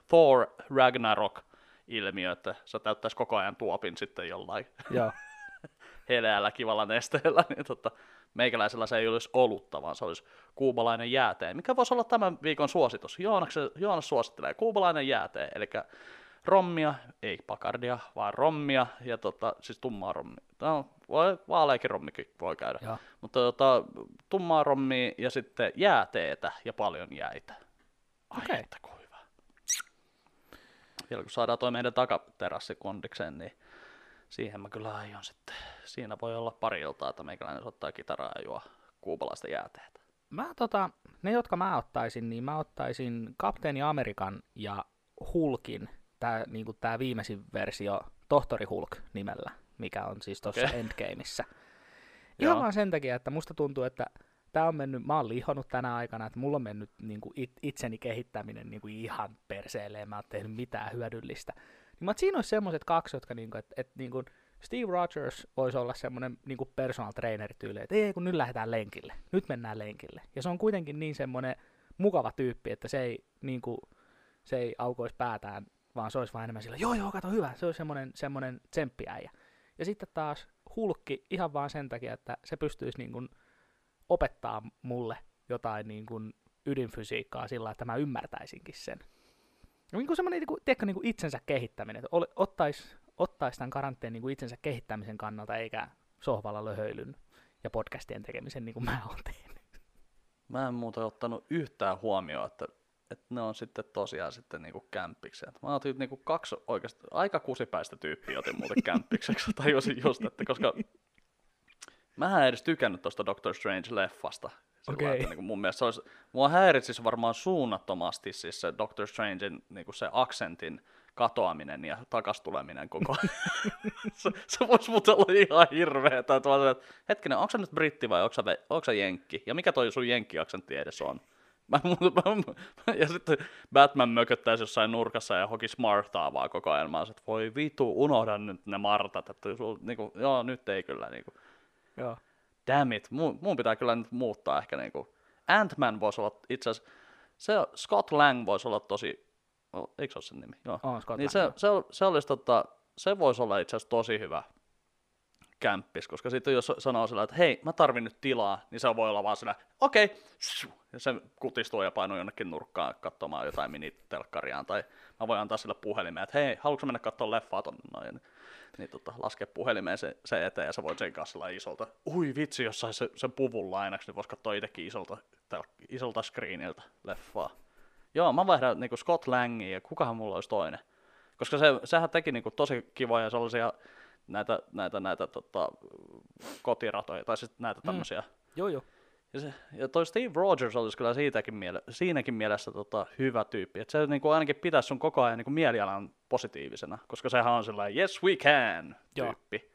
Thor Ragnarok-ilmiö, että sä täyttäis koko ajan tuopin sitten jollain heleällä kivalla nesteellä, niin tota, meikäläisellä se ei olisi olutta, vaan se olisi kuubalainen jäätee, mikä voisi olla tämän viikon suositus. Joonas, Joonas suosittelee kuubalainen jäätee, eli rommia, ei pakardia, vaan rommia, ja tota, siis tummaa rommia. No, voi, vaaleakin rommikin voi käydä, ja. Mutta tota, tummaa rommia ja sitten jääteetä ja paljon jäitä. Ai, okay. Että kuin hyvä. Vielä kun saadaan toi meidän takaterassi kondikseen, niin siihen mä kyllä aion sitten. Siinä voi olla pari iltaa, että meikäläinen ottaa kitaraa ja juo kuubalaista jääteetä. Mä tota, ne jotka mä ottaisin, niin mä ottaisin Kapteeni Amerikan ja Hulkin. Tämä niinku tää viimeisin versio Tohtori Hulk nimellä, mikä on siis tuossa okay. Endgameissa. Ihan vaan sen takia, että musta tuntuu, että tää on mennyt, mä oon lihonut tänä aikana, että mulla on mennyt niinku it, itseni kehittäminen niinku ihan perseelleen, mä oon tehnyt mitään hyödyllistä. Niin mä oon, siinä olisi semmoiset kaksi, jotka niinku, että et niinku Steve Rogers voisi olla semmoinen niinku personal trainer tyyli, että ei kun nyt lähdetään lenkille, nyt mennään lenkille. Ja se on kuitenkin niin semmoinen mukava tyyppi, että se ei, niinku, se ei aukoisi päätään, vaan se olisi vaan enemmän sillä, joo joo, kato hyvä, se olisi semmoinen, semmoinen tsemppiäijä. Ja sitten taas Hulkki ihan vaan sen takia, että se pystyisi niin kuin opettaa mulle jotain niin kuin ydinfysiikkaa sillä, että mä ymmärtäisinkin sen. Ja niin kuin semmoinen niin kuin, tiedätkö, niin kuin itsensä kehittäminen, että ottaisi ottais tämän karanteen niin kuin itsensä kehittämisen kannalta, eikä sohvalla löhöilyn ja podcastien tekemisen niin kuin mä oon tehnyt. Mä en muuten ottanut yhtään huomioon, että että ne on sitten tosiaan sitten niinku kämppikset. Mä otin niinku kaksi oikeastaan aika kusipäistä tyyppiä otin muuten kämppikseksi. Tajusin just, että koska mähän en edes tykännyt tuosta Doctor Strange-leffasta. Okay. Niinku mun mielestä olisi, mua häiritsisi varmaan suunnattomasti siis se Doctor Strangein niinku se aksentin katoaminen ja takastuleminen koko ajan. se, se voisi muuten olla ihan hirveetä. Hetkinen, onko sä nyt britti vai onko sä, onko sä jenkki? Ja mikä toi sun jenkki-aksentti edes on? Ja sitten Batman mököttäisi jossain nurkassa ja hokisi Marthaa vaan koko ajan. Mä olisin, että voi vitu, unohda nyt ne Martat. Että niinku, joo, nyt ei kyllä. Niinku. Joo. Damn it, mun, mun pitää kyllä nyt muuttaa ehkä. Niinku. Ant-Man voisi olla itse asiassa, se Scott Lang voisi olla tosi, oh, eikö se ole sen nimi? Joo. On, Scott niin Lang, se, se, se, olisi, tota, se voisi olla itse asiassa tosi hyvä kämppis, koska sitten jos sanoo sillä, että hei, mä tarvin nyt tilaa, niin se voi olla vaan sillä, okei, okay. Ja se kutistuu ja painuu jonnekin nurkkaan katsomaan jotain minitelkkariaan, tai mä voin antaa sillä puhelimeen, että hei, haluatko mennä katsomaan leffaa tonne noin, niin, niin tota, laske puhelimeen se, se eteen, ja sä voit sen kanssa sillä isolta, ui vitsi, jos sais sen puvun lainaksi, niin vois katsoa itsekin isolta, isolta screeniltä leffaa. Joo, mä vaihdan niin kuin Scott Langia, ja kukahan mulla olisi toinen, koska se, sehän teki niin kuin tosi kivoja sellaisia, näitä näitä näitä tota, kotiratoja tai sitten näitä tämmöisiä. Mm. Joo joo. Ja se ja toi Steve Rogers olisi kyllä siitäkin miele- siinäkin mielessä tota, hyvä tyyppi, että se niinku ainakin pitäisi sun koko ajan niinku mielialan positiivisena, koska sehän on sellainen yes we can tyyppi.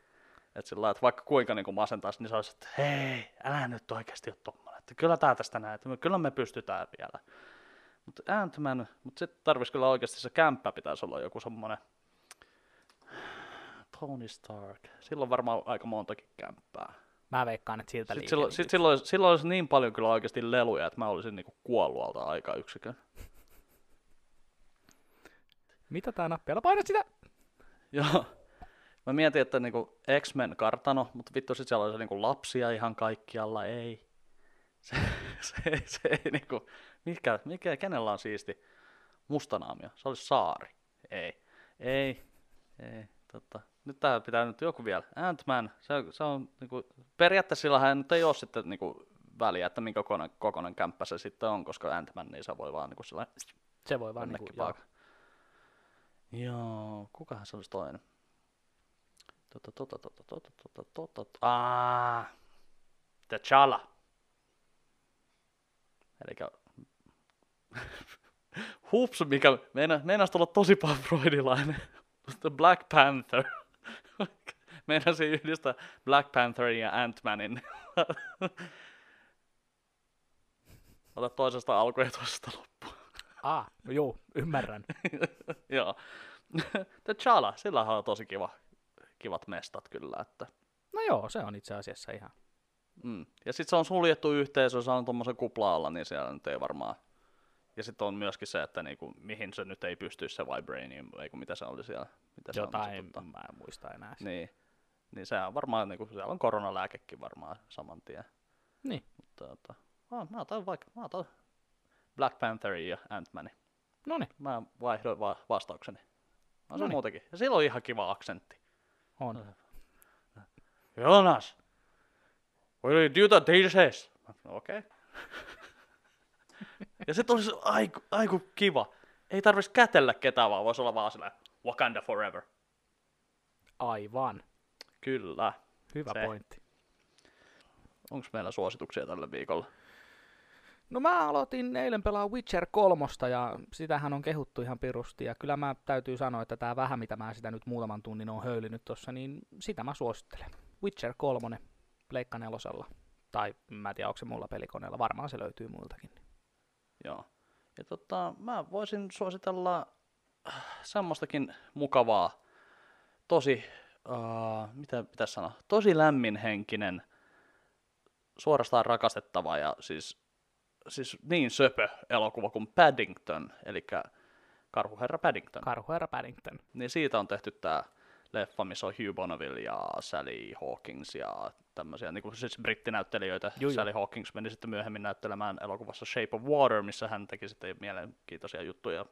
Että sillä että vaikka kuinka niinku masentaisi, niin se olisi, että hei, älä nyt oikeasti ole tommoinen. Että kyllä tää tästä näet, kyllä me pystytään vielä. Mut Ant-Man, mut sit tarvitsisi kyllä oikeasti se kämppä pitäisi olla joku semmoinen Tony Stark. Silloin varmaan aika montakin kämppää. Mä veikkaan, että siltä liikennyt. Silloin, sit silloin, silloin olisi niin paljon kyllä oikeasti leluja, että mä olisin niinku kuollualta aika yksikön. Mitä tää nappialla? Painat sitä! Joo. Mä mietin, että niinku X-Men kartano, mutta vittu sit siellä olisi niinku lapsia ihan kaikkialla. Ei. Se, se, se, se ei niinku... Mikä, mikä, kenellä on siisti mustanaamio? Se olisi saari. Ei. Ei. Ei. Totta. Nyt tää pitää nyt joku vielä. Ant-Man, se, se on niinku, periaatteessa sillähän nyt ei oo sitten niinku väliä, että minkä kokoinen, kokoinen kämppä se sitten on, koska Ant-Man niin se voi vaan niinku sillä se voi vaan niinku, joo. joo, kukahan se olisi toinen? Tota, tota, tota, tota, tota, tota, tota. Ah, T'Challa. Elikkä... Hups, mikä meina, meinas tulla tosi paljon freudilainen. The Black Panther. Meinasin yhdistää Black Pantherin ja Ant-Manin. Ota toisesta alku ja toisesta loppu. Ah, no joo, ymmärrän. Joo. T'Challa, sillä on tosi kiva, kivat mestat kyllä. Että. No joo, se on itse asiassa ihan. Mm. Ja sit se on suljettu yhteisö, se on tommosen kuplaalla, niin siellä nyt ei varmaan. Ja sit on myöskin se, että niinku, mihin se nyt ei pystyisi se vibranium, eiku mitä se oli siellä. Mitä jotain, se on, mä en muista enää. Niin, niin sehän on varmaan, niinku, siellä on koronalääkekin varmaan saman tien. Niin. Mutta, että, oh, mä otan vaikka, mä otan Black Pantherin ja Ant-Manin. Noniin. Mä vaihdoin va- vastaukseni. No se on muutenkin. Ja sillä on ihan kiva aksentti. On. Jonas! Will you do the dishes? Okei. Okay. Ja se olisi aiku, aiku kiva. Ei tarvitsisi kätellä ketään, vaan voisi olla vaan sillä Wakanda forever. Aivan. Kyllä. Hyvä se. Pointti. Onko meillä suosituksia tällä viikolla? No mä aloitin eilen pelaa Witcher kolme ja sitähän on kehuttu ihan pirusti ja kyllä mä täytyy sanoa, että tää vähän mitä mä sitä nyt muutaman tunnin on höylinyt tossa, niin sitä mä suosittelen. Witcher kolme Pleikka nelosella. Tai mä en tiedä, onko se mulla pelikoneella, varmaan se löytyy muiltakin. Joo. Ja tota, mä voisin suositella semmoistakin mukavaa, tosi, uh, mitä pitäisi sanoa, tosi lämminhenkinen, suorastaan rakastettava ja siis Siis niin söpö elokuva kuin Paddington, eli Karhuherra Paddington. Karhuherra Paddington. Niin siitä on tehty tää leffa, missä on Hugh Bonneville ja Sally Hawkins ja tämmösiä, niinku siis brittinäyttelijöitä. Jui. Sally Hawkins meni sitten myöhemmin näyttelemään elokuvassa Shape of Water, missä hän teki sitten mielenkiintoisia juttuja.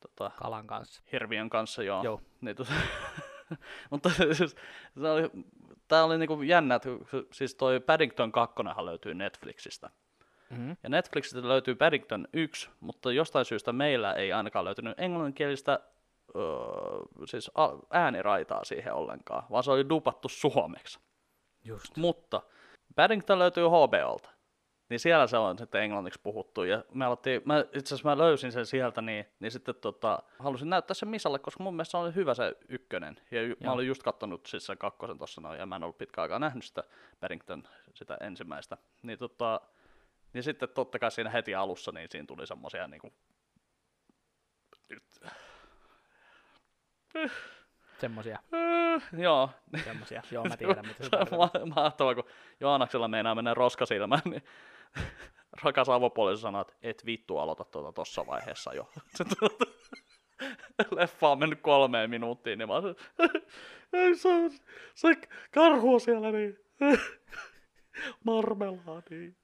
Tota, Kalan kanssa. Hirviön kanssa, joo. Joo. Niin, tota, mutta siis, tää oli, tää oli niinku jännä, että siis toi Paddington kakkonen löytyy Netflixistä. Mm-hmm. Ja Netflixistä löytyy Paddington yksi, mutta jostain syystä meillä ei ainakaan löytynyt englanninkielistä öö, siis ääniraitaa siihen ollenkaan, vaan se oli dupattu suomeksi. Just. Mutta Paddington löytyy H B O:lta, niin siellä se on sitten englanniksi puhuttu. Ja me alettiin, mä, itse asiassa mä löysin sen sieltä, niin, niin sitten tota, halusin näyttää sen Misalle, koska mun mielestä se oli hyvä se ykkönen. Ja Joo. Mä olin just kattonut siis sen kakkosen tossa noin, ja mä en ollut pitkään aikaa nähnyt sitä Paddington, sitä ensimmäistä. Niin tota... Niin sitten totta kai siinä heti alussa, niin siinä tuli semmoisia niinku... Semmoisia. Joo. Semmoisia, joo mä tiedän mitä se tarkoittaa. Mahtavaa, kun Joanaksella meinaa mennä roskasilmään, niin rakas avopuoliso sanoo, että et vittu aloita tuota tossa vaiheessa jo. Leffa on mennyt kolmeen minuuttiin, niin mä oon se, se karhu siellä, niin marmelaadi.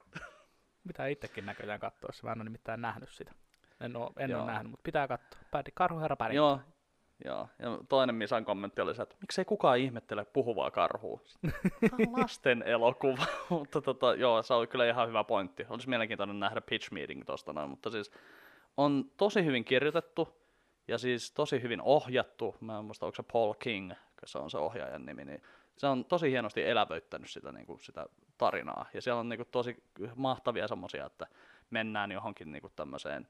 Pitää itsekin näköjään katsoa, se mä en ole nimittäin nähnyt sitä. En ole, en ole nähnyt, mutta pitää katsoa. Pädi, karhuherra Pädi. Joo, joo. Ja toinen Misan kommentti oli se, että miksei kukaan ihmettele puhuvaa karhua. Tämä on lasten elokuva, mutta tota, joo, se oli kyllä ihan hyvä pointti. Olisi mielenkiintoinen nähdä Pitch Meeting tuosta noin, mutta siis on tosi hyvin kirjoitettu ja siis tosi hyvin ohjattu. Mä en muista, onko se Paul King, kun se on se ohjaajan nimi, niin se on tosi hienosti elävöittänyt sitä, niin kuin sitä tarinaa. Ja siellä on niin kuin, tosi mahtavia semmoisia, että mennään johonkin niin kuin, tämmöiseen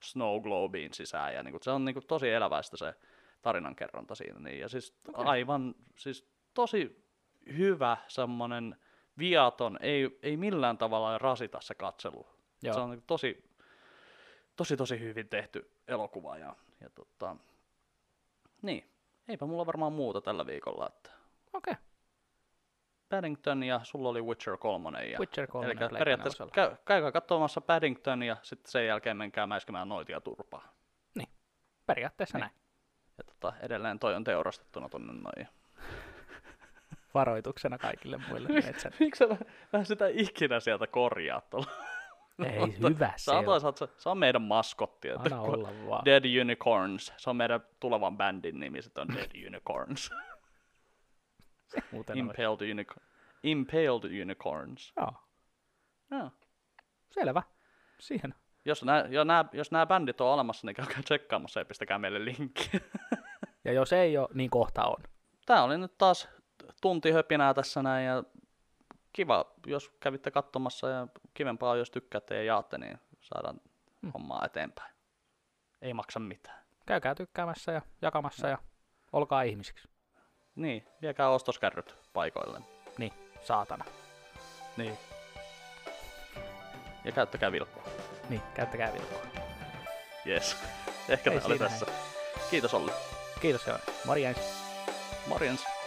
snow globiin sisään. Ja, niin kuin, se on niin kuin, tosi eläväistä se tarinankerronta siinä. Niin. Ja siis okay. Aivan siis, tosi hyvä semmoinen viaton, ei, ei millään tavalla rasita se katselu. Joo. Se on niin kuin, tosi, tosi, tosi hyvin tehty elokuva. Ja, ja, tota, niin, eipä mulla varmaan muuta tällä viikolla. Että... Okei. Okay. Paddington ja sulla oli Witcher kolme. Ja, Witcher kolme. Eli periaatteessa käy, käykää katsomassa Paddington ja sitten sen jälkeen menkää mäiskemään noitia turpaa. Niin, periaatteessa niin. Näin. Ja tota, edelleen toi on teurastettuna tonne noin. Varoituksena kaikille muille. Miksi sä vähän sitä ikinä sieltä korjaa tuolla? Ei, no, hyvä se on. Se on meidän maskotti. Että anna olla vaan. Dead Unicorns. Se on meidän tulevan bändin nimi, se on Dead Unicorns. Impaled, unico- Impaled Unicorns. Joo. Joo. Selvä. Siihen. Jos nämä, jo nämä, jos nämä bändit on olemassa, niin käykää tsekkaamassa ja pistäkää meille linkkiä. Ja jos ei ole, niin kohta on. tää oli nyt taas tunti höpinää tässä näin ja kiva, jos kävitte katsomassa ja kivempaa, jos tykkäätte ja jaatte, niin saadaan mm. hommaa eteenpäin. Ei maksa mitään. Käykää tykkäämässä ja jakamassa no. ja olkaa ihmisiksi. Niin, viekää ostoskärryt paikoilleen. Niin, saatana. Niin. Ja käyttäkää vilkkua. Niin, käyttäkää vilkkua. Jes, ehkä ei, tää oli tässä. Näin. Kiitos Olli. Kiitos Joona. Morjens. Morjens.